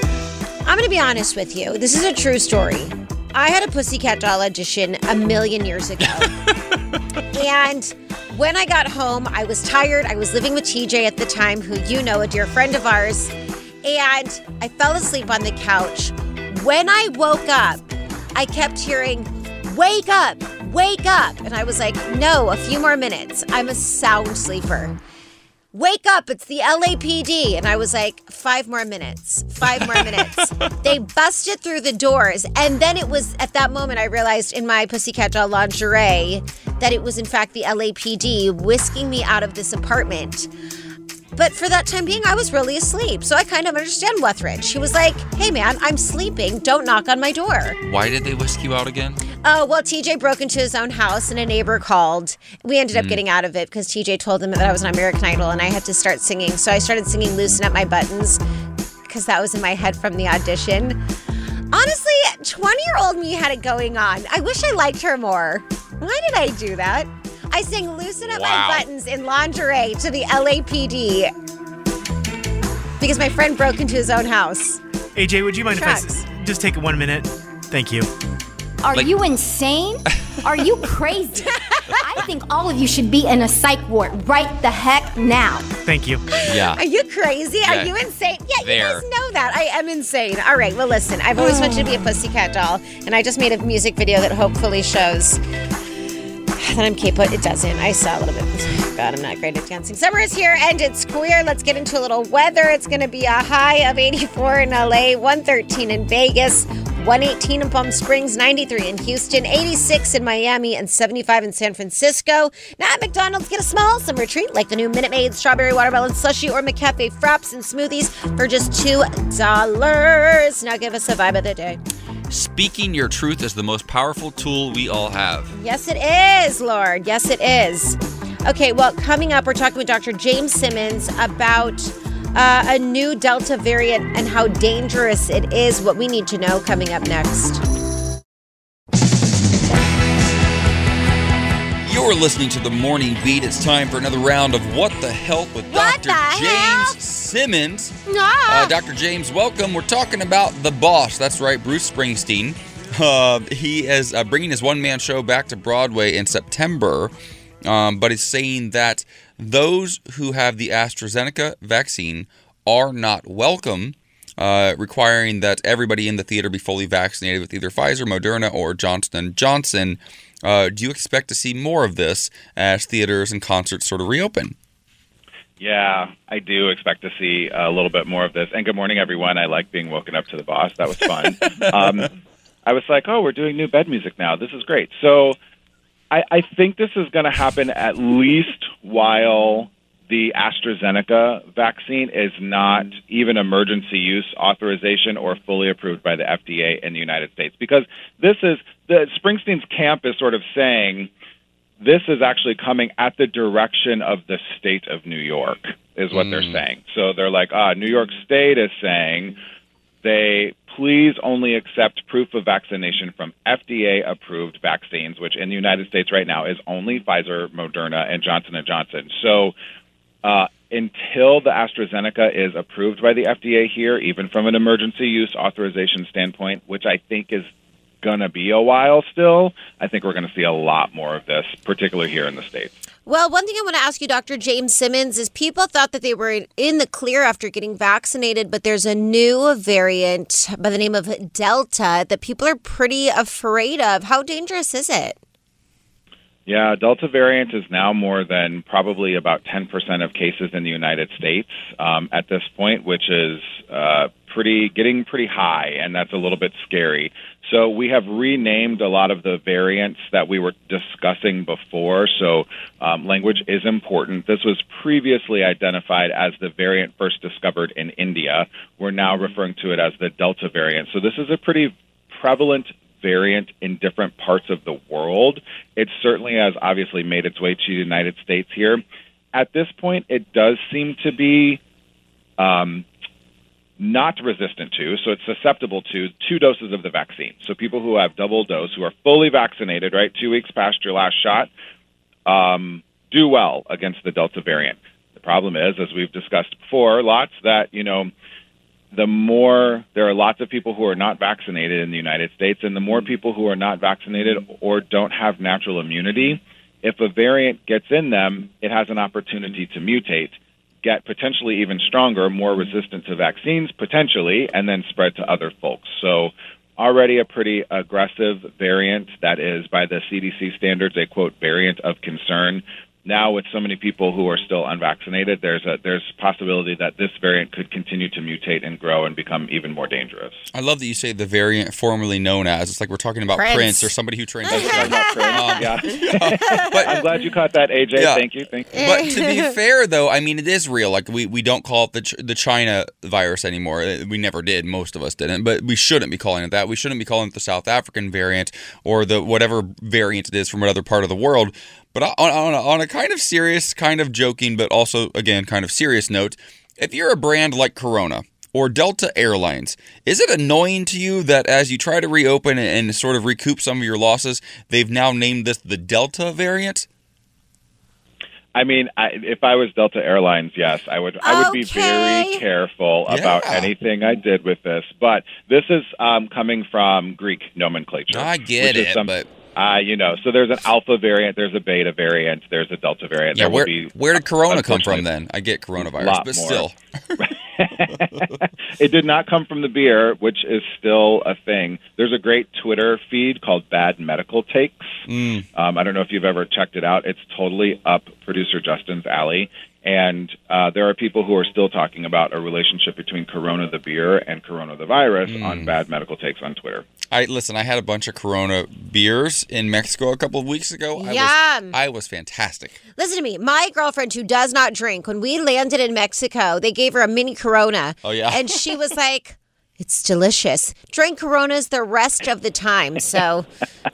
I'm going to be honest with you. This is a true story. I had a Pussycat Doll audition a million years ago. And when I got home, I was tired. I was living with TJ at the time, who you know, a dear friend of ours. And I fell asleep on the couch. When I woke up, I kept hearing, "Wake up, wake up." And I was like, no, a few more minutes. I'm a sound sleeper. "Wake up, it's the LAPD." And I was like, 5 more minutes. They busted through the doors. And then it was at that moment I realized in my Pussycat Doll lingerie that it was in fact the LAPD whisking me out of this apartment. But for that time being, I was really asleep. So I kind of understand Wethridge. He was like, hey, man, I'm sleeping. Don't knock on my door. Why did they whisk you out again? Oh, well, TJ broke into his own house and a neighbor called. We ended up getting out of it because TJ told them that I was on American Idol and I had to start singing. So I started singing "Loosen Up My Buttons" because that was in my head from the audition. Honestly, 20-year-old me had it going on. I wish I liked her more. Why did I do that? I sang "Loosen Up My Buttons" in lingerie to the LAPD because my friend broke into his own house. AJ, would you mind if I just take 1 minute? Thank you. Are you insane? Are you crazy? I think all of you should be in a psych ward right the heck now. Thank you. Yeah. Are you crazy? Yeah. Are you insane? Yeah, you guys know that. I am insane. All right, well, listen, I've always wanted to be a Pussycat Doll, and I just made a music video that hopefully shows that I'm capable. It doesn't. I saw a little bit. God, I'm not great at dancing. Summer is here, and it's queer. Let's get into a little weather. It's going to be a high of 84 in LA, 113 in Vegas, 118 in Palm Springs, 93 in Houston, 86 in Miami, and 75 in San Francisco. Now at McDonald's, get a small summer treat like the new Minute Maid Strawberry Watermelon Slushie or McCafe Fraps and Smoothies for just $2. Now give us a vibe of the day. Speaking your truth is the most powerful tool we all have. Yes, it is, Lord. Yes, it is. Okay, well, coming up, we're talking with Dr. James Simmons about a new Delta variant and how dangerous it is, what we need to know coming up next. You're listening to The Morning Beat. It's time for another round of What the Health with Dr. James Simmons. Dr. James, welcome. We're talking about the boss. That's right, Bruce Springsteen. He is bringing his one-man show back to Broadway in September, but is saying that those who have the AstraZeneca vaccine are not welcome, requiring that everybody in the theater be fully vaccinated with either Pfizer, Moderna, or Johnson & Johnson. Do you expect to see more of this as theaters and concerts sort of reopen? Yeah, I do expect to see a little bit more of this. And good morning, everyone. I like being woken up to the boss. That was fun. I was like, oh, we're doing new bed music now. This is great. So I think this is going to happen at least while the AstraZeneca vaccine is not even emergency use authorization or fully approved by the FDA in the United States. Because this is, the Springsteen's camp is sort of saying, this is actually coming at the direction of the state of New York, is what they're saying. So they're like, New York State is saying they please only accept proof of vaccination from FDA-approved vaccines, which in the United States right now is only Pfizer, Moderna, and Johnson & Johnson. So until the AstraZeneca is approved by the FDA here, even from an emergency use authorization standpoint, which I think is going to be a while still, I think we're going to see a lot more of this, particularly here in the States. Well, one thing I want to ask you, Dr. James Simmons, is people thought that they were in the clear after getting vaccinated, but there's a new variant by the name of Delta that people are pretty afraid of. How dangerous is it? Yeah, Delta variant is now more than probably about 10% of cases in the United States at this point, which is getting pretty high, and that's a little bit scary. So we have renamed a lot of the variants that we were discussing before. So language is important. This was previously identified as the variant first discovered in India. We're now referring to it as the Delta variant. So this is a pretty prevalent variant in different parts of the world. It certainly has obviously made its way to the United States here. At this point, it does seem to be not resistant to, so it's susceptible to, 2 doses of the vaccine. So people who have double dose, who are fully vaccinated, right, 2 weeks past your last shot, do well against the Delta variant. The problem is, as we've discussed before, lots that, you know, the more there are lots of people who are not vaccinated in the United States, and the more people who are not vaccinated or don't have natural immunity, if a variant gets in them, it has an opportunity to mutate, get potentially even stronger, more resistant to vaccines potentially, and then spread to other folks. So already a pretty aggressive variant that is, by the CDC standards, a, quote, variant of concern. Now with so many people who are still unvaccinated, there's a possibility that this variant could continue to mutate and grow and become even more dangerous. I love that you say the variant formerly known as. It's like we're talking about Prince or somebody who trained. But I'm glad you caught that, AJ. Yeah. Thank you. But to be fair, though, I mean, it is real. Like we don't call it the China virus anymore. We never did. Most of us didn't. But we shouldn't be calling it that. We shouldn't be calling it the South African variant or the whatever variant it is from another part of the world. But on a kind of serious, kind of joking, but also, again, kind of serious note, if you're a brand like Corona or Delta Airlines, is it annoying to you that as you try to reopen and sort of recoup some of your losses, they've now named this the Delta variant? I mean, if I was Delta Airlines, yes, I would be very careful about anything I did with this. But this is coming from Greek nomenclature. I get it, but... So there's an alpha variant, there's a beta variant, there's a delta variant. Yeah, where did Corona come from then? I get coronavirus, but still. It did not come from the beer, which is still a thing. There's a great Twitter feed called Bad Medical Takes. I don't know if you've ever checked it out. It's totally up producer Justin's alley. And there are people who are still talking about a relationship between Corona the beer and Corona the virus on Bad Medical Takes on Twitter. Listen, I had a bunch of Corona beers in Mexico a couple of weeks ago. I was fantastic. Listen to me. My girlfriend, who does not drink, when we landed in Mexico, they gave her a mini Corona. Oh, yeah. And she was like, it's delicious. Drink Coronas the rest of the time. So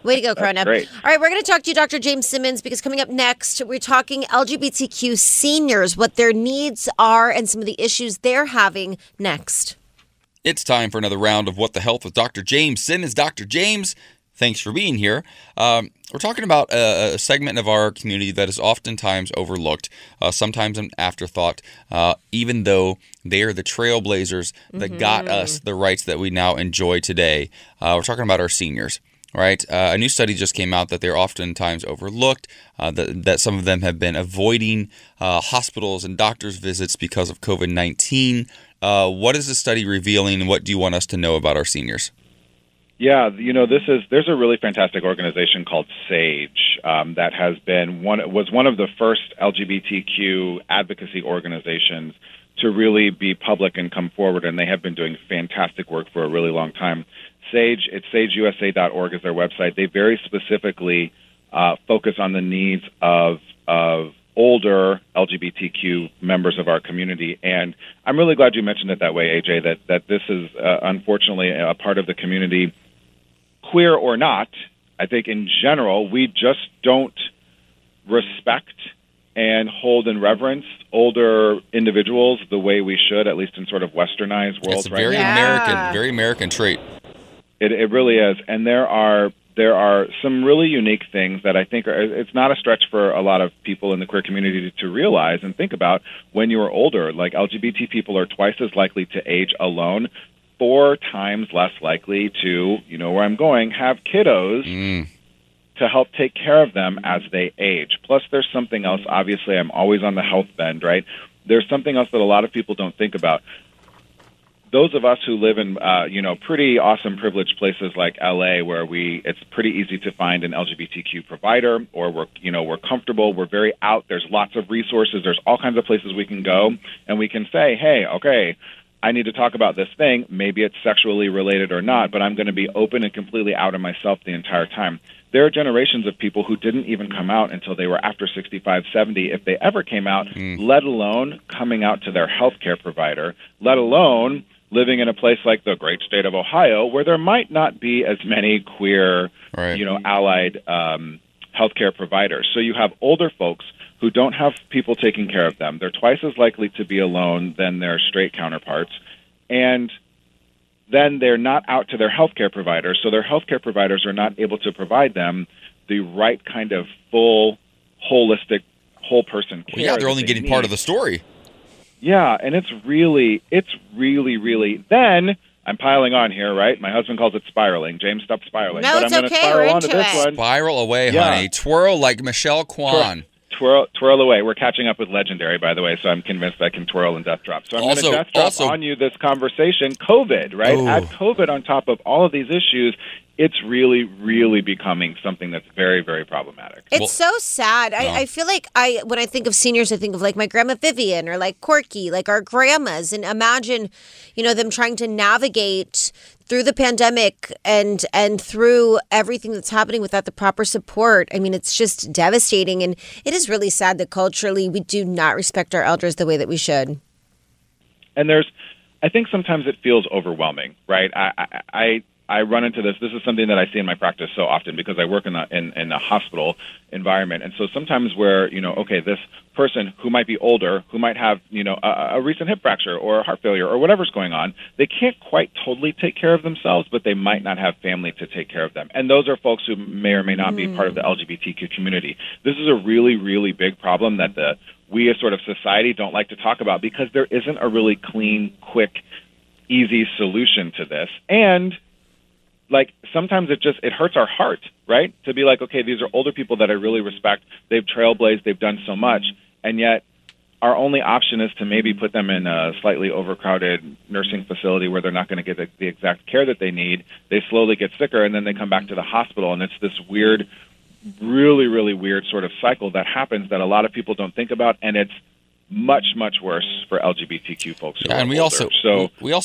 way to go, Corona. Great. All right, we're going to talk to you, Dr. James Simmons, because coming up next, we're talking LGBTQ seniors, what their needs are and some of the issues they're having next. It's time for another round of What the Health with Dr. James Simmons. Dr. James, thanks for being here. We're talking about a segment of our community that is oftentimes overlooked, sometimes an afterthought, even though they are the trailblazers that got us the rights that we now enjoy today. We're talking about our seniors. Right, a new study just came out that they're oftentimes overlooked, that some of them have been avoiding hospitals and doctors' visits because of COVID-19. What is the study revealing, and what do you want us to know about our seniors? Yeah, you know, there's a really fantastic organization called Sage that has been was one of the first LGBTQ advocacy organizations to really be public and come forward, and they have been doing fantastic work for a really long time. Sage, it's sageusa.org is their website. They very specifically focus on the needs of older LGBTQ members of our community. And I'm really glad you mentioned it that way, AJ, that this is unfortunately a part of the community, queer or not. I think in general, we just don't respect and hold in reverence older individuals the way we should, at least in sort of westernized worlds. It's a very American trait. It really is, and there are some really unique things that I think it's not a stretch for a lot of people in the queer community to realize and think about when you are older. Like LGBT people are twice as likely to age alone, 4 times less likely to, you know where I'm going, have kiddos to help take care of them as they age. Plus, there's something else. Obviously, I'm always on the health bend, right? There's something else that a lot of people don't think about. Those of us who live in, pretty awesome privileged places like LA, where it's pretty easy to find an LGBTQ provider, or we're comfortable, we're very out. There's lots of resources. There's all kinds of places we can go, and we can say, hey, okay, I need to talk about this thing. Maybe it's sexually related or not, but I'm going to be open and completely out of myself the entire time. There are generations of people who didn't even come out until they were after 65, 70, if they ever came out, let alone coming out to their healthcare provider, let alone living in a place like the great state of Ohio, where there might not be as many queer, you know, allied healthcare providers. So you have older folks who don't have people taking care of them. They're twice as likely to be alone than their straight counterparts. And then they're not out to their healthcare providers, so their healthcare providers are not able to provide them the right kind of full, holistic, whole-person care. Well, yeah, they're only getting part of the story. Yeah, and it's really, then, I'm piling on here, right? My husband calls it spiraling. James, stop spiraling. No, but it's I'm going to spiral onto this one. Spiral away, honey. Twirl like Michelle Kwan. Twirl away. We're catching up with Legendary, by the way, so I'm convinced I can twirl and death drop. So I'm going to death drop on you this conversation. COVID, right? Ooh. Add COVID on top of all of these issues. It's really, really becoming something that's very, very problematic. It's so sad. I feel like when I think of seniors, I think of like my grandma Vivian or like Corky, like our grandmas. And imagine, you know, them trying to navigate through the pandemic and through everything that's happening without the proper support. I mean, it's just devastating. And it is really sad that culturally we do not respect our elders the way that we should. And I think sometimes it feels overwhelming, right? I run into this. This is something that I see in my practice so often because I work in a hospital environment. And so sometimes where, you know, okay, this person who might be older, who might have, you know, a recent hip fracture or a heart failure or whatever's going on, they can't quite totally take care of themselves, but they might not have family to take care of them. And those are folks who may or may not be part of the LGBTQ community. This is a really, really big problem that we as sort of society don't like to talk about because there isn't a really clean, quick, easy solution to this. And like sometimes it hurts our heart, right? To be like, okay, these are older people that I really respect. They've trailblazed. They've done so much. And yet our only option is to maybe put them in a slightly overcrowded nursing facility where they're not going to get the exact care that they need. They slowly get sicker, and then they come back to the hospital. And it's this weird, really, really weird sort of cycle that happens that a lot of people don't think about. And it's much, much worse for LGBTQ folks. Yeah, and we also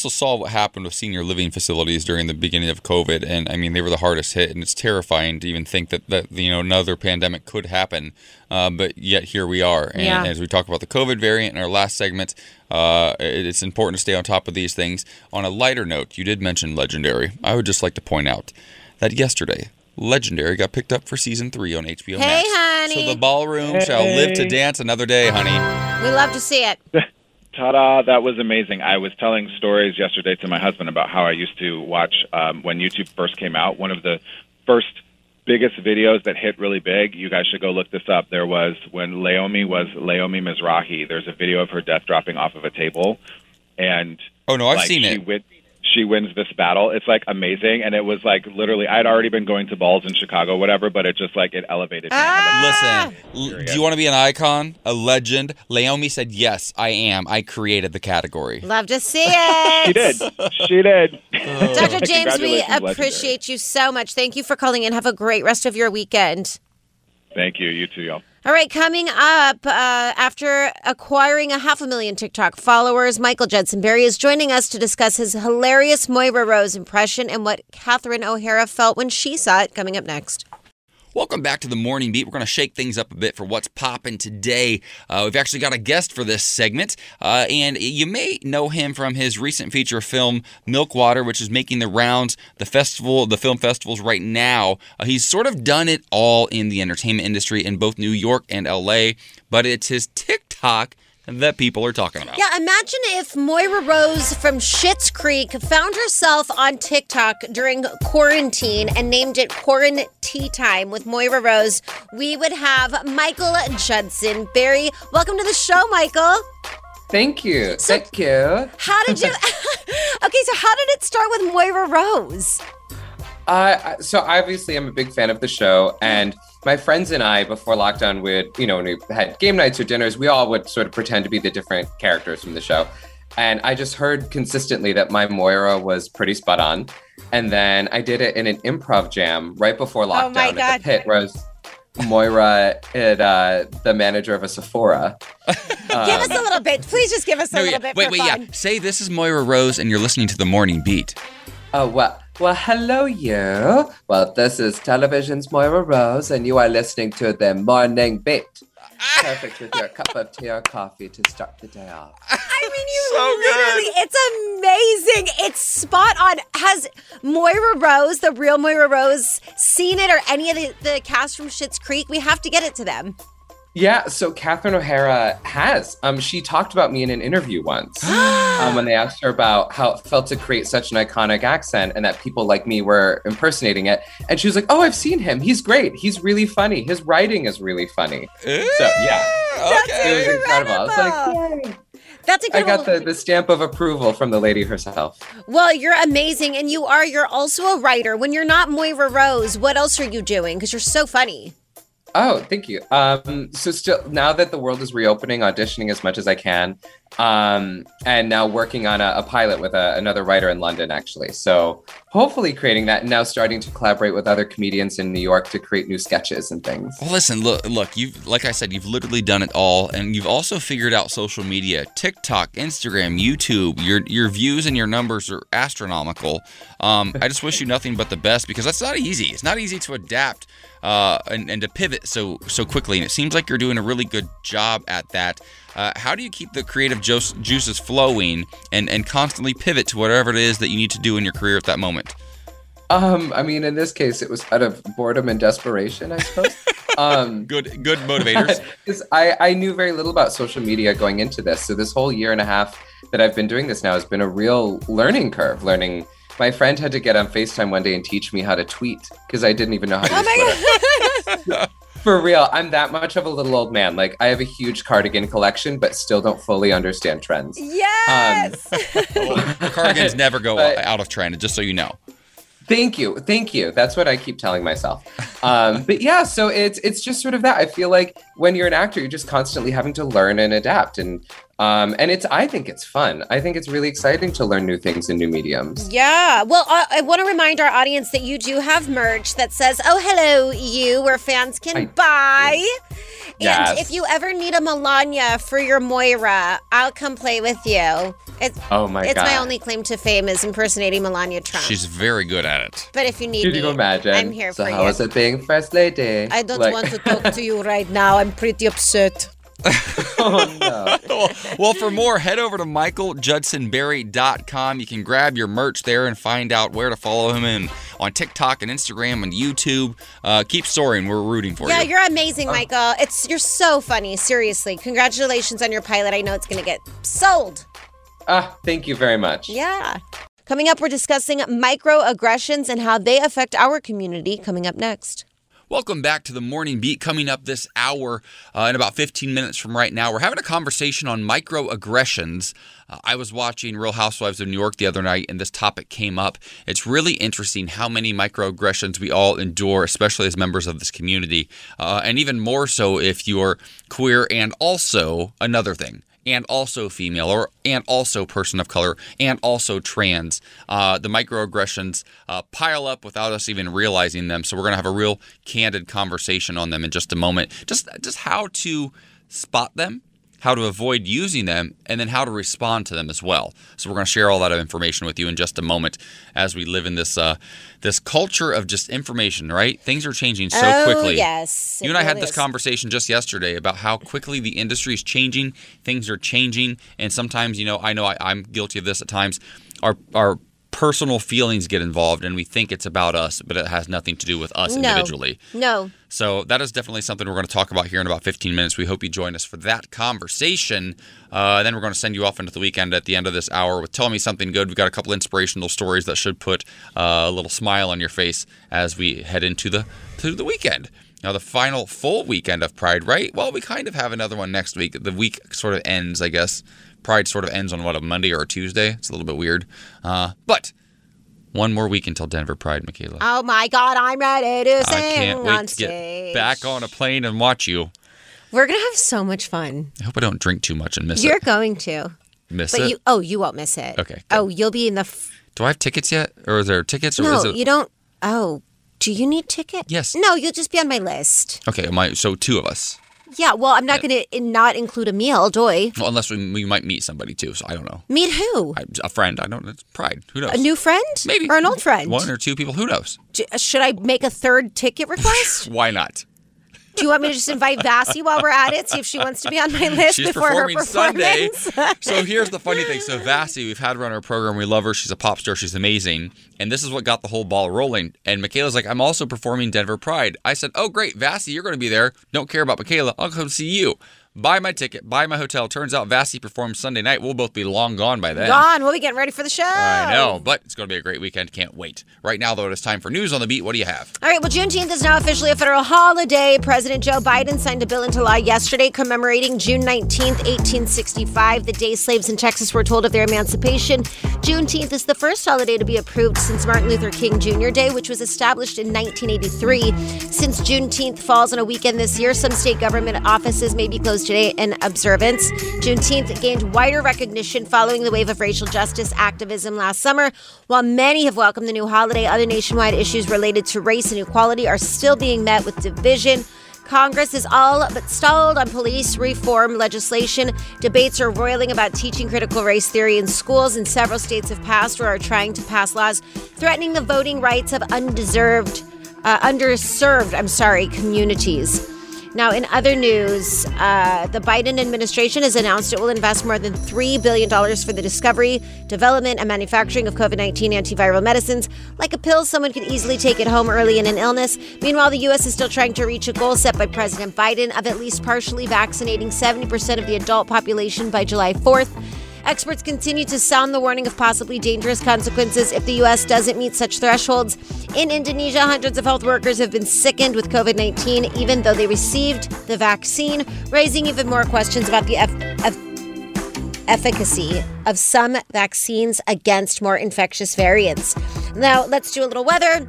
saw what happened with senior living facilities during the beginning of COVID, and I mean they were the hardest hit, and it's terrifying to even think that you know another pandemic could happen. But yet here we are, and as we talk about the COVID variant in our last segment, it's important to stay on top of these things. On a lighter note, you did mention Legendary. I would just like to point out that yesterday, Legendary got picked up for season 3 on HBO Max. Honey. So the ballroom shall live to dance another day, honey. We love to see it. Ta-da, that was amazing. I was telling stories yesterday to my husband about how I used to watch when YouTube first came out. One of the first biggest videos that hit really big, you guys should go look this up. There was when Laomi was Laomi Mizrahi. There's a video of her death dropping off of a table. And I've seen it. She wins this battle. It's like amazing. And it was like literally, I'd already been going to balls in Chicago, whatever, but it just like it elevated me. Listen, do you want to be an icon, a legend? Laomi said, yes, I am. I created the category. Love to see it. She did. Dr. James, we appreciate you so much. Thank you for calling in. Have a great rest of your weekend. Thank you. You too, y'all. All right, coming up, after acquiring 500,000 TikTok followers, Michael Judson Barry is joining us to discuss his hilarious Moira Rose impression and what Catherine O'Hara felt when she saw it. Coming up next. Welcome back to The Morning Beat. We're going to shake things up a bit for what's popping today. We've actually got a guest for this segment, and you may know him from his recent feature film, Milkwater, which is making the rounds, the film festivals right now. He's sort of done it all in the entertainment industry in both New York and L.A., but it's his TikTok that people are talking about. Yeah, imagine if Moira Rose from Schitt's Creek found herself on TikTok during quarantine and named it Quarantine Time with Moira Rose. We would have Michael Judson Barry. Welcome to the show, Michael. Thank you. How did you... Okay, so how did it start with Moira Rose? So obviously I'm a big fan of the show, and my friends and I, before lockdown, would, you know, when we had game nights or dinners, we all would sort of pretend to be the different characters from the show. And I just heard consistently that my Moira was pretty spot on. And then I did it in an improv jam right before lockdown at the pit, where I was Moira at the manager of a Sephora. Give us a little bit. Please just give us a little bit. Wait, for fun. Yeah. Say this is Moira Rose and you're listening to The Morning Beat. Oh, well, hello, you. Well, this is television's Moira Rose and you are listening to The Morning Beat. Perfect with your cup of tea or coffee to start the day off. I mean, it's amazing. It's spot on. Has Moira Rose, the real Moira Rose, seen it or any of the cast from Schitt's Creek? We have to get it to them. Yeah, so Catherine O'Hara has. She talked about me in an interview once when they asked her about how it felt to create such an iconic accent and that people like me were impersonating it. And she was like, oh, I've seen him. He's great. He's really funny. His writing is really funny. Ooh, so, yeah. Okay. It was incredible. I was like, yay. That's incredible. I got the stamp of approval from the lady herself. Well, you're amazing. And you're also a writer. When you're not Moira Rose, what else are you doing? Because you're so funny. Oh, thank you. So still, now that the world is reopening, auditioning as much as I can, and now working on a pilot with another writer in London, actually. So hopefully creating that and now starting to collaborate with other comedians in New York to create new sketches and things. Well, listen, look, you've, like I said, you've literally done it all. And you've also figured out social media, TikTok, Instagram, YouTube. Your views and your numbers are astronomical. I just wish you nothing but the best because that's not easy. It's not easy to adapt and to pivot so quickly. And it seems like you're doing a really good job at that. How do you keep the creative juices flowing and constantly pivot to whatever it is that you need to do in your career at that moment? I mean, in this case, it was out of boredom and desperation, I suppose. Good motivators. Because I knew very little about social media going into this. So this whole year and a half that I've been doing this now has been a real learning curve, My friend had to get on FaceTime one day and teach me how to tweet because I didn't even know how to use Twitter. For real, I'm that much of a little old man. Like, I have a huge cardigan collection, but still don't fully understand trends. Yes! Cardigans never go out of trend, just so you know. Thank you. That's what I keep telling myself. But yeah, so it's just sort of that. I feel like when you're an actor, you're just constantly having to learn and adapt. And I think it's fun. I think it's really exciting to learn new things in new mediums. Yeah. Well, I want to remind our audience that you do have merch that says, oh, hello, you, where fans can buy. Yes. And if you ever need a Melania for your Moira, I'll come play with you. It's my only claim to fame is impersonating Melania Trump. She's very good at it. But if you need me, I'm here for you. So how is it being first lady? I don't want to talk to you right now. I'm pretty upset. Oh, no. Well, for more, head over to MichaelJudsonBarry.com. You can grab your merch there and find out where to follow him on TikTok and Instagram and YouTube. Keep soaring. We're rooting for you. Yeah, you're amazing, Michael. You're so funny. Seriously. Congratulations on your pilot. I know it's going to get sold. Thank you very much. Yeah. Coming up, we're discussing microaggressions and how they affect our community. Coming up next. Welcome back to The Morning Beat. Coming up this hour in about 15 minutes from right now, we're having a conversation on microaggressions. I was watching Real Housewives of New York the other night, and this topic came up. It's really interesting how many microaggressions we all endure, especially as members of this community, and even more so if you're queer and also another thing. And also female, and also person of color, and also trans. The microaggressions pile up without us even realizing them. So we're going to have a real candid conversation on them in just a moment. Just how to spot them, how to avoid using them, and then how to respond to them as well. So we're going to share all that information with you in just a moment as we live in this this culture of just information, right? Things are changing so quickly. Yes. You and I had this conversation just yesterday about how quickly the industry is changing, things are changing, and sometimes, I know I'm guilty of this at times, our personal feelings get involved and we think it's about us, but it has nothing to do with us individually. No. So that is definitely something we're going to talk about here in about 15 minutes. We hope you join us for that conversation. Then we're going to send you off into the weekend at the end of this hour with Tell Me Something Good. We've got a couple inspirational stories that should put a little smile on your face as we head into the weekend. Now, the final full weekend of Pride, right? Well, we kind of have another one next week. The week sort of ends, I guess. Pride sort of ends on, a Monday or a Tuesday? It's a little bit weird. But one more week until Denver Pride, Michaela. Oh, my God, I'm ready to sing on stage. I can't wait to get back on a plane and watch you. We're going to have so much fun. I hope I don't drink too much and miss it. You're going to. Miss it? You won't miss it. Okay. Good. Oh, you'll be in the... Do I have tickets yet? Or is there tickets? No, you don't... Oh, Do you need ticket? Yes. No, you'll just be on my list. Okay, so two of us. Yeah, well, I'm not going to not include a meal, doy. Well, unless we might meet somebody, too, so I don't know. Meet who? A friend. I don't know. It's Pride. Who knows? A new friend? Maybe. Or an old friend? One or two people. Who knows? Should I make a third ticket request? Why not? Do you want me to just invite Vassy while we're at it, see if she wants to be on my list before her performance? Sunday. So here's the funny thing. So Vassy, we've had her on our program. We love her. She's a pop star. She's amazing. And this is what got the whole ball rolling. And Michaela's like, I'm also performing Denver Pride. I said, oh, great, Vassy, you're going to be there. Don't care about Michaela. I'll come see you. Buy my ticket. Buy my hotel. Turns out Vassy performs Sunday night. We'll both be long gone by then. Gone. We'll be getting ready for the show. I know, but it's going to be a great weekend. Can't wait. Right now, though, it is time for News on the Beat. What do you have? All right. Well, Juneteenth is now officially a federal holiday. President Joe Biden signed a bill into law yesterday commemorating June 19th, 1865, the day slaves in Texas were told of their emancipation. Juneteenth is the first holiday to be approved since Martin Luther King Jr. Day, which was established in 1983. Since Juneteenth falls on a weekend this year, some state government offices may be closed today in observance. Juneteenth gained wider recognition following the wave of racial justice activism last summer. While many have welcomed the new holiday, other nationwide issues related to race and equality are still being met with division. Congress is all but stalled on police reform legislation. Debates are roiling about teaching critical race theory in schools, and several states have passed or are trying to pass laws threatening the voting rights of underserved communities. Now, in other news, the Biden administration has announced it will invest more than $3 billion for the discovery, development, and manufacturing of COVID-19 antiviral medicines. Like a pill, someone can easily take it home early in an illness. Meanwhile, the U.S. is still trying to reach a goal set by President Biden of at least partially vaccinating 70% of the adult population by July 4th. Experts continue to sound the warning of possibly dangerous consequences if the U.S. doesn't meet such thresholds. In Indonesia, hundreds of health workers have been sickened with COVID-19, even though they received the vaccine, raising even more questions about the efficacy of some vaccines against more infectious variants. Now, let's do a little weather.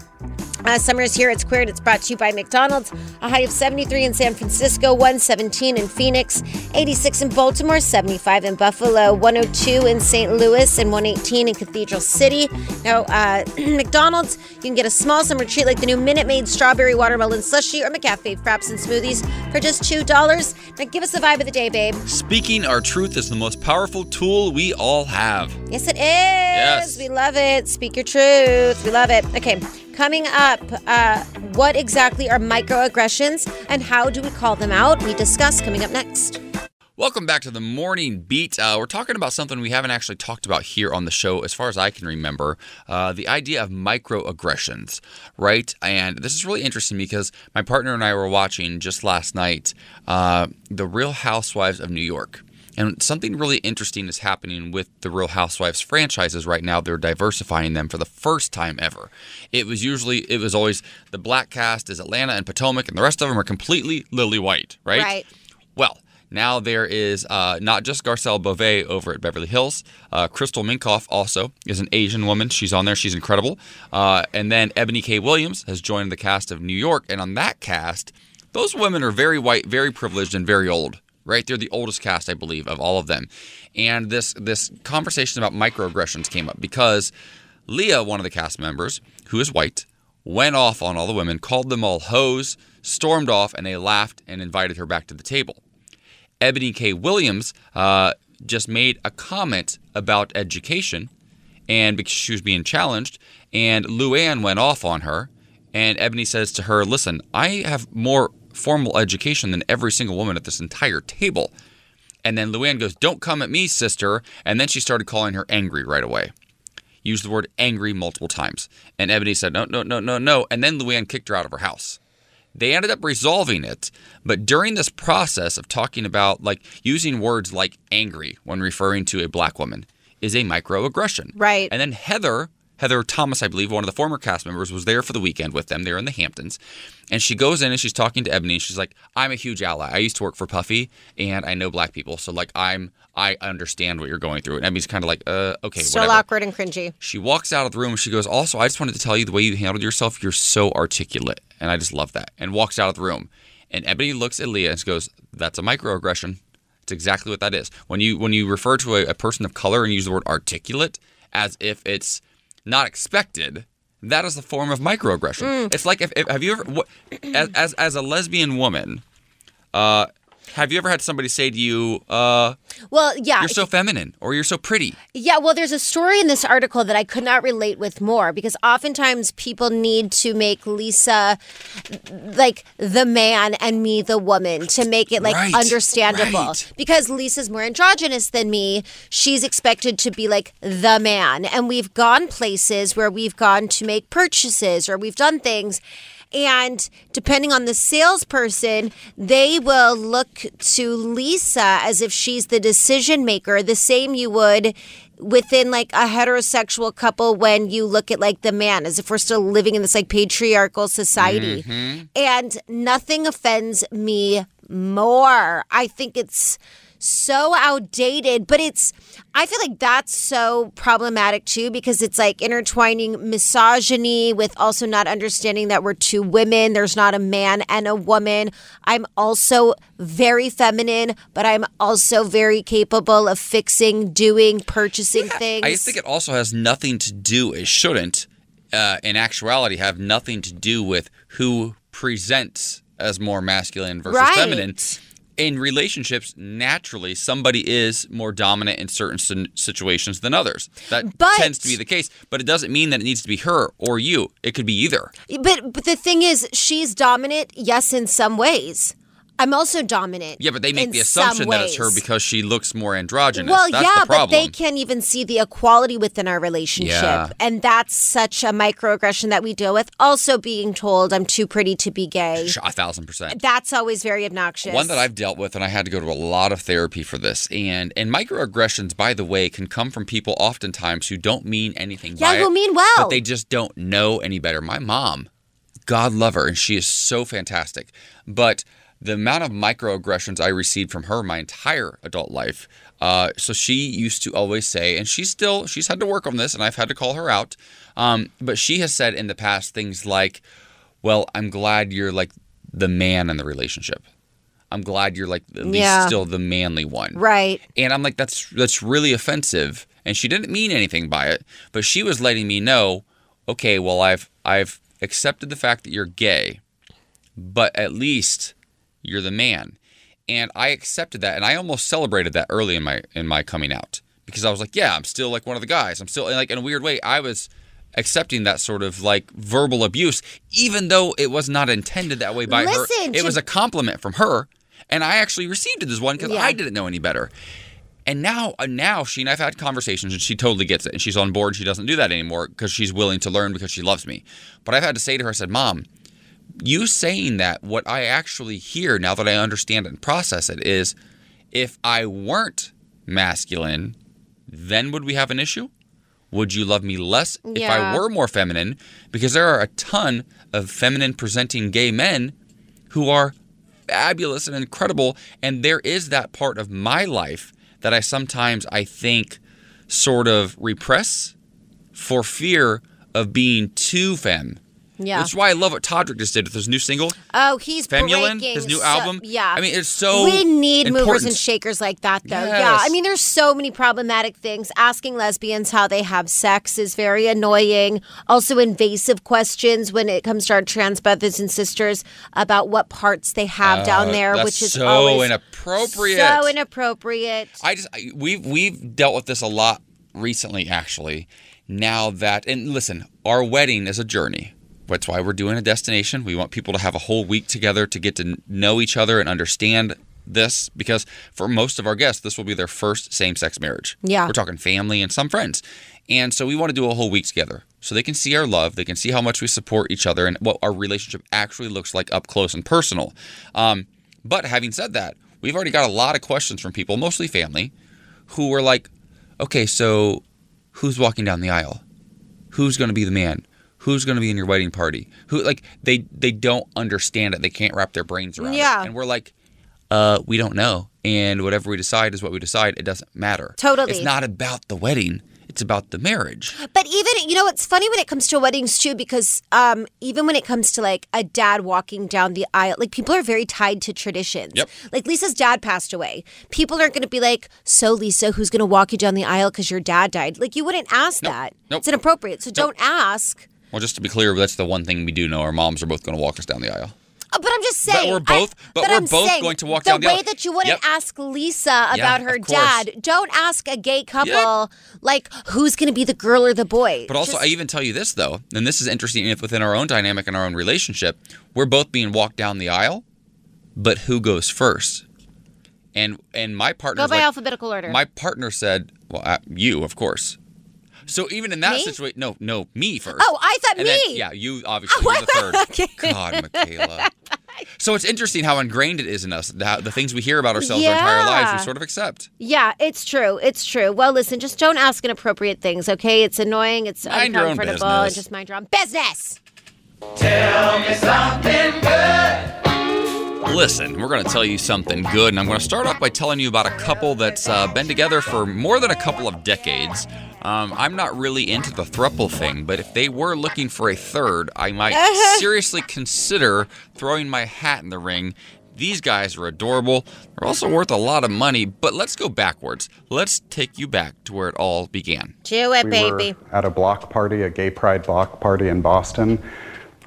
Summer is here. It's queer, and it's brought to you by McDonald's. A high of 73 in San Francisco, 117 in Phoenix, 86 in Baltimore, 75 in Buffalo, 102 in St. Louis, and 118 in Cathedral City. Now, McDonald's, you can get a small summer treat like the new Minute Maid Strawberry Watermelon Slushie or McCafe Fraps and Smoothies for just $2. Now, give us the vibe of the day, babe. Speaking our truth is the most powerful tool we all have. Yes, it is. Yes. We love it. Speak your truth. We love it. Okay. Coming up, what exactly are microaggressions and how do we call them out? We discuss coming up next. Welcome back to The Morning Beat. We're talking about something we haven't actually talked about here on the show, as far as I can remember, the idea of microaggressions, right? And this is really interesting because my partner and I were watching just last night The Real Housewives of New York. And something really interesting is happening with the Real Housewives franchises right now. They're diversifying them for the first time ever. It was always the black cast is Atlanta and Potomac, and the rest of them are completely lily white, right? Right. Well, now there is not just Garcelle Beauvais over at Beverly Hills. Crystal Minkoff also is an Asian woman. She's on there. She's incredible. And then Ebony K. Williams has joined the cast of New York. And on that cast, those women are very white, very privileged, and very old. Right? They're the oldest cast, I believe, of all of them. And this conversation about microaggressions came up because Leah, one of the cast members, who is white, went off on all the women, called them all hoes, stormed off, and they laughed and invited her back to the table. Ebony K. Williams just made a comment about education, and because she was being challenged, and Luann went off on her, and Ebony says to her, listen, I have more formal education than every single woman at this entire table. And then Luann goes, don't come at me, sister. And then she started calling her angry right away. Used the word angry multiple times. And Ebony said, no. And then Luann kicked her out of her house. They ended up resolving it. But during this process of talking about, like, using words like angry when referring to a black woman is a microaggression. Right. And then Heather Thomas, I believe, one of the former cast members, was there for the weekend with them. They were in the Hamptons. And she goes in and she's talking to Ebony. And she's like, I'm a huge ally. I used to work for Puffy and I know black people. So, like, I understand what you're going through. And Ebony's kind of like, okay, still whatever. Still awkward and cringy. She walks out of the room and she goes, also, I just wanted to tell you the way you handled yourself. You're so articulate. And I just love that. And walks out of the room. And Ebony looks at Leah and goes, that's a microaggression. It's exactly what that is. When you refer to a person of color and use the word articulate as if it's not expected, that is a form of microaggression. It's like, if have you ever, as a lesbian woman, have you ever had somebody say to you, well, yeah, you're so feminine or you're so pretty? Yeah, well, there's a story in this article that I could not relate with more, because oftentimes people need to make Lisa, like, the man and me the woman to make it, like, understandable. Right. Because Lisa's more androgynous than me. She's expected to be, like, the man. And we've gone places where we've gone to make purchases or we've done things. And depending on the salesperson, they will look to Lisa as if she's the decision maker, the same you would within, like, a heterosexual couple when you look at, like, the man, as if we're still living in this, like, patriarchal society. Mm-hmm. And nothing offends me more. I think it's so outdated, but it's, I feel like that's so problematic too, because it's like intertwining misogyny with also not understanding that we're two women. There's not a man and a woman. I'm also very feminine, but I'm also very capable of fixing, doing, purchasing things. I think it also has nothing to do, it shouldn't, in actuality, have nothing to do with who presents as more masculine versus feminine. In relationships, naturally, somebody is more dominant in certain situations than others. That tends to be the case, but it doesn't mean that it needs to be her or you. It could be either. But the thing is, she's dominant, yes, in some ways. I'm also dominant. Yeah, but they make the assumption that it's her because she looks more androgynous. Well, that's the problem. But they can't even see the equality within our relationship. Yeah. And that's such a microaggression that we deal with. Also being told I'm too pretty to be gay. 1,000%. That's always very obnoxious. One that I've dealt with, and I had to go to a lot of therapy for this. And microaggressions, by the way, can come from people oftentimes who don't mean anything by it. Yeah, who mean well. But they just don't know any better. My mom, God love her, and she is so fantastic. But the amount of microaggressions I received from her my entire adult life. So she used to always say, and she's had to work on this, and I've had to call her out. But she has said in the past things like, well, I'm glad you're, like, the man in the relationship. I'm glad you're, like, at least still the manly one. Right. And I'm like, that's really offensive. And she didn't mean anything by it. But she was letting me know, okay, well, I've accepted the fact that you're gay, but at least you're the man. And I accepted that, and I almost celebrated that early in my coming out, because I was like, yeah, I'm still, like, one of the guys. I'm still, like, in a weird way, I was accepting that sort of, like, verbal abuse, even though it was not intended that way by her. It was a compliment from her, and I actually received it as one, because I didn't know any better. And now she and I've had conversations, and she totally gets it, and she's on board. She doesn't do that anymore because she's willing to learn, because she loves me. But I've had to say to her, I said, Mom, you saying that, what I actually hear now that I understand it and process it is, if I weren't masculine, then would we have an issue? Would you love me less if I were more feminine? Because there are a ton of feminine presenting gay men who are fabulous and incredible. And there is that part of my life that I sometimes, I think, sort of repress for fear of being too femme. Yeah. That's why I love what Todrick just did with his new single. Oh, he's Femulin, his new album. Yeah. I mean, it's so we need important. Movers and shakers like that, though. Yes. Yeah. I mean, there's so many problematic things. Asking lesbians how they have sex is very annoying. Also, invasive questions when it comes to our trans brothers and sisters about what parts they have down there, which is so always inappropriate. So inappropriate. We've dealt with this a lot recently, actually. Now that, and listen, our wedding is a journey. That's why we're doing a destination. We want people to have a whole week together to get to know each other and understand this, because for most of our guests, this will be their first same-sex marriage. Yeah. We're talking family and some friends. And so we want to do a whole week together so they can see our love. They can see how much we support each other and what our relationship actually looks like up close and personal. But having said that, we've already got a lot of questions from people, mostly family, who were like, okay, so who's walking down the aisle? Who's going to be the man? Who's going to be in your wedding party? Who, like, they don't understand it. They can't wrap their brains around it. And we're like, we don't know. And whatever we decide is what we decide. It doesn't matter. Totally. It's not about the wedding. It's about the marriage. But even, you know, it's funny when it comes to weddings, too, because even when it comes to, like, a dad walking down the aisle, like, people are very tied to traditions. Yep. Like, Lisa's dad passed away. People aren't going to be like, so, Lisa, who's going to walk you down the aisle because your dad died? Like, you wouldn't ask that. Nope. It's inappropriate. So don't ask. Well, just to be clear, that's the one thing we do know. Our moms are both going to walk us down the aisle. But I'm just saying. But we're both going to walk down the aisle. The way that you wouldn't ask Lisa about her dad, don't ask a gay couple, like, who's going to be the girl or the boy. But also, I even tell you this, though, and this is interesting if within our own dynamic and our own relationship, we're both being walked down the aisle, but who goes first? And my partner... Go by alphabetical order. My partner said, well, you, of course. So even in that situation... No, me first. Oh, I thought and me! Then, yeah, you obviously. You're the third. God, Michaela. So it's interesting how ingrained it is in us. The things we hear about ourselves our entire lives, we sort of accept. Yeah, it's true. It's true. Well, listen, just don't ask inappropriate things, okay? It's annoying. It's uncomfortable. And just mind your own business. Tell me something good. Listen, we're going to tell you something good, and I'm going to start off by telling you about a couple that's been together for more than a couple of decades. I'm not really into the thruple thing, but if they were looking for a third, I might seriously consider throwing my hat in the ring. These guys are adorable. They're also worth a lot of money, but let's go backwards. Let's take you back to where it all began. Do it, baby. We were at a block party, a gay pride block party in Boston.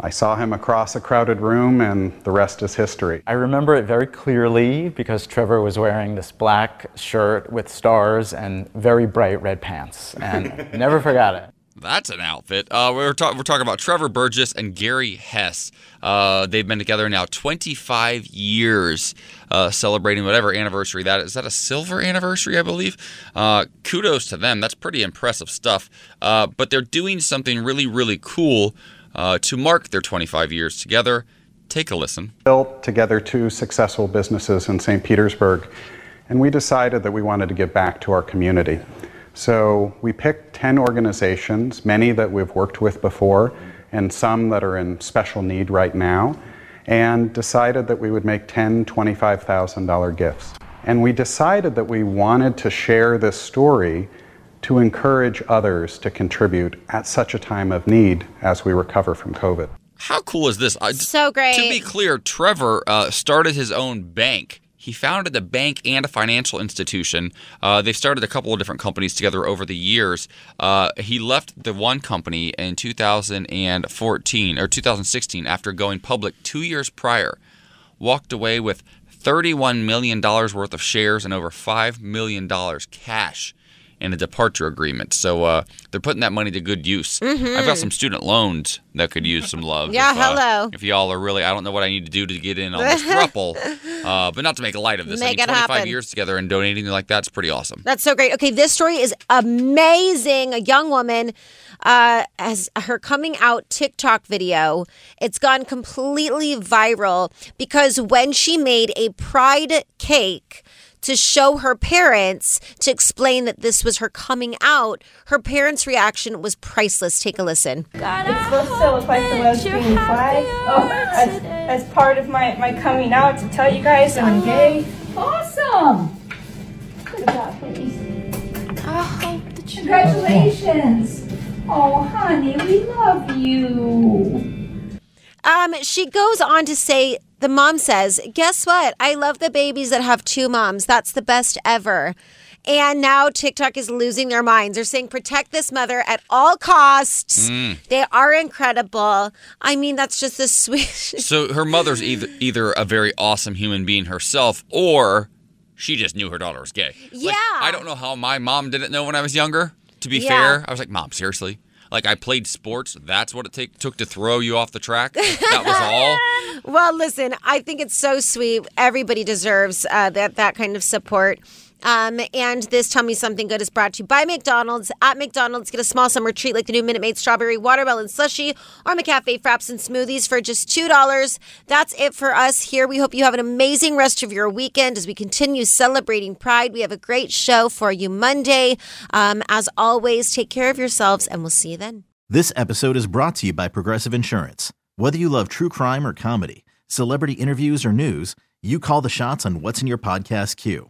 I saw him across a crowded room, and the rest is history. I remember it very clearly because Trevor was wearing this black shirt with stars and very bright red pants, and never forgot it. That's an outfit. We're talking about Trevor Burgess and Gary Hess. They've been together now 25 years, celebrating whatever anniversary that is. Is that a silver anniversary, I believe? Kudos to them. That's pretty impressive stuff. But they're doing something really, really cool to mark their 25 years together. Take a listen. Built together two successful businesses in St. Petersburg, and we decided that we wanted to give back to our community. So we picked 10 organizations, many that we've worked with before, and some that are in special need right now, and decided that we would make 10 $25,000 gifts. And we decided that we wanted to share this story to encourage others to contribute at such a time of need as we recover from COVID. How cool is this? So great. To be clear, Trevor started his own bank. He founded a bank and a financial institution. They've started a couple of different companies together over the years. He left the one company in 2014 or 2016 after going public 2 years prior, walked away with $31 million worth of shares and over $5 million cash and a departure agreement. So they're putting that money to good use. Mm-hmm. I've got some student loans that could use some love. If y'all are really, I don't know what I need to do to get in on this throuple, but not to make light of this. Make I mean, 25 happen. Years together and donating like that's pretty awesome. That's so great. Okay, this story is amazing. A young woman has her coming out TikTok video. It's gone completely viral because when she made a pride cake to show her parents to explain that this was her coming out, her parents' reaction was priceless. Take a listen. God, it's supposed to celebrate the lesbian flag as part of my coming out to tell you guys I'm gay. Awesome! Good job, please. Congratulations! Oh, honey, we love you. She goes on to say, the mom says, guess what? I love the babies that have two moms. That's the best ever. And now TikTok is losing their minds. They're saying protect this mother at all costs. Mm. They are incredible. I mean, that's just the sweet. So her mother's either a very awesome human being herself or she just knew her daughter was gay. Yeah. Like, I don't know how my mom didn't know when I was younger. To be fair, I was like, Mom, seriously? Like, I played sports. That's what it took to throw you off the track. That was all. Well, listen, I think it's so sweet. Everybody deserves that kind of support. And this Tell Me Something Good is brought to you by McDonald's. At McDonald's, get a small summer treat like the new Minute Maid Strawberry Watermelon Slushie or McCafe Fraps and Smoothies for just $2. That's it for us here. We hope you have an amazing rest of your weekend as we continue celebrating Pride. We have a great show for you Monday. As always, take care of yourselves, and we'll see you then. This episode is brought to you by Progressive Insurance. Whether you love true crime or comedy, celebrity interviews or news, you call the shots on what's in your podcast queue.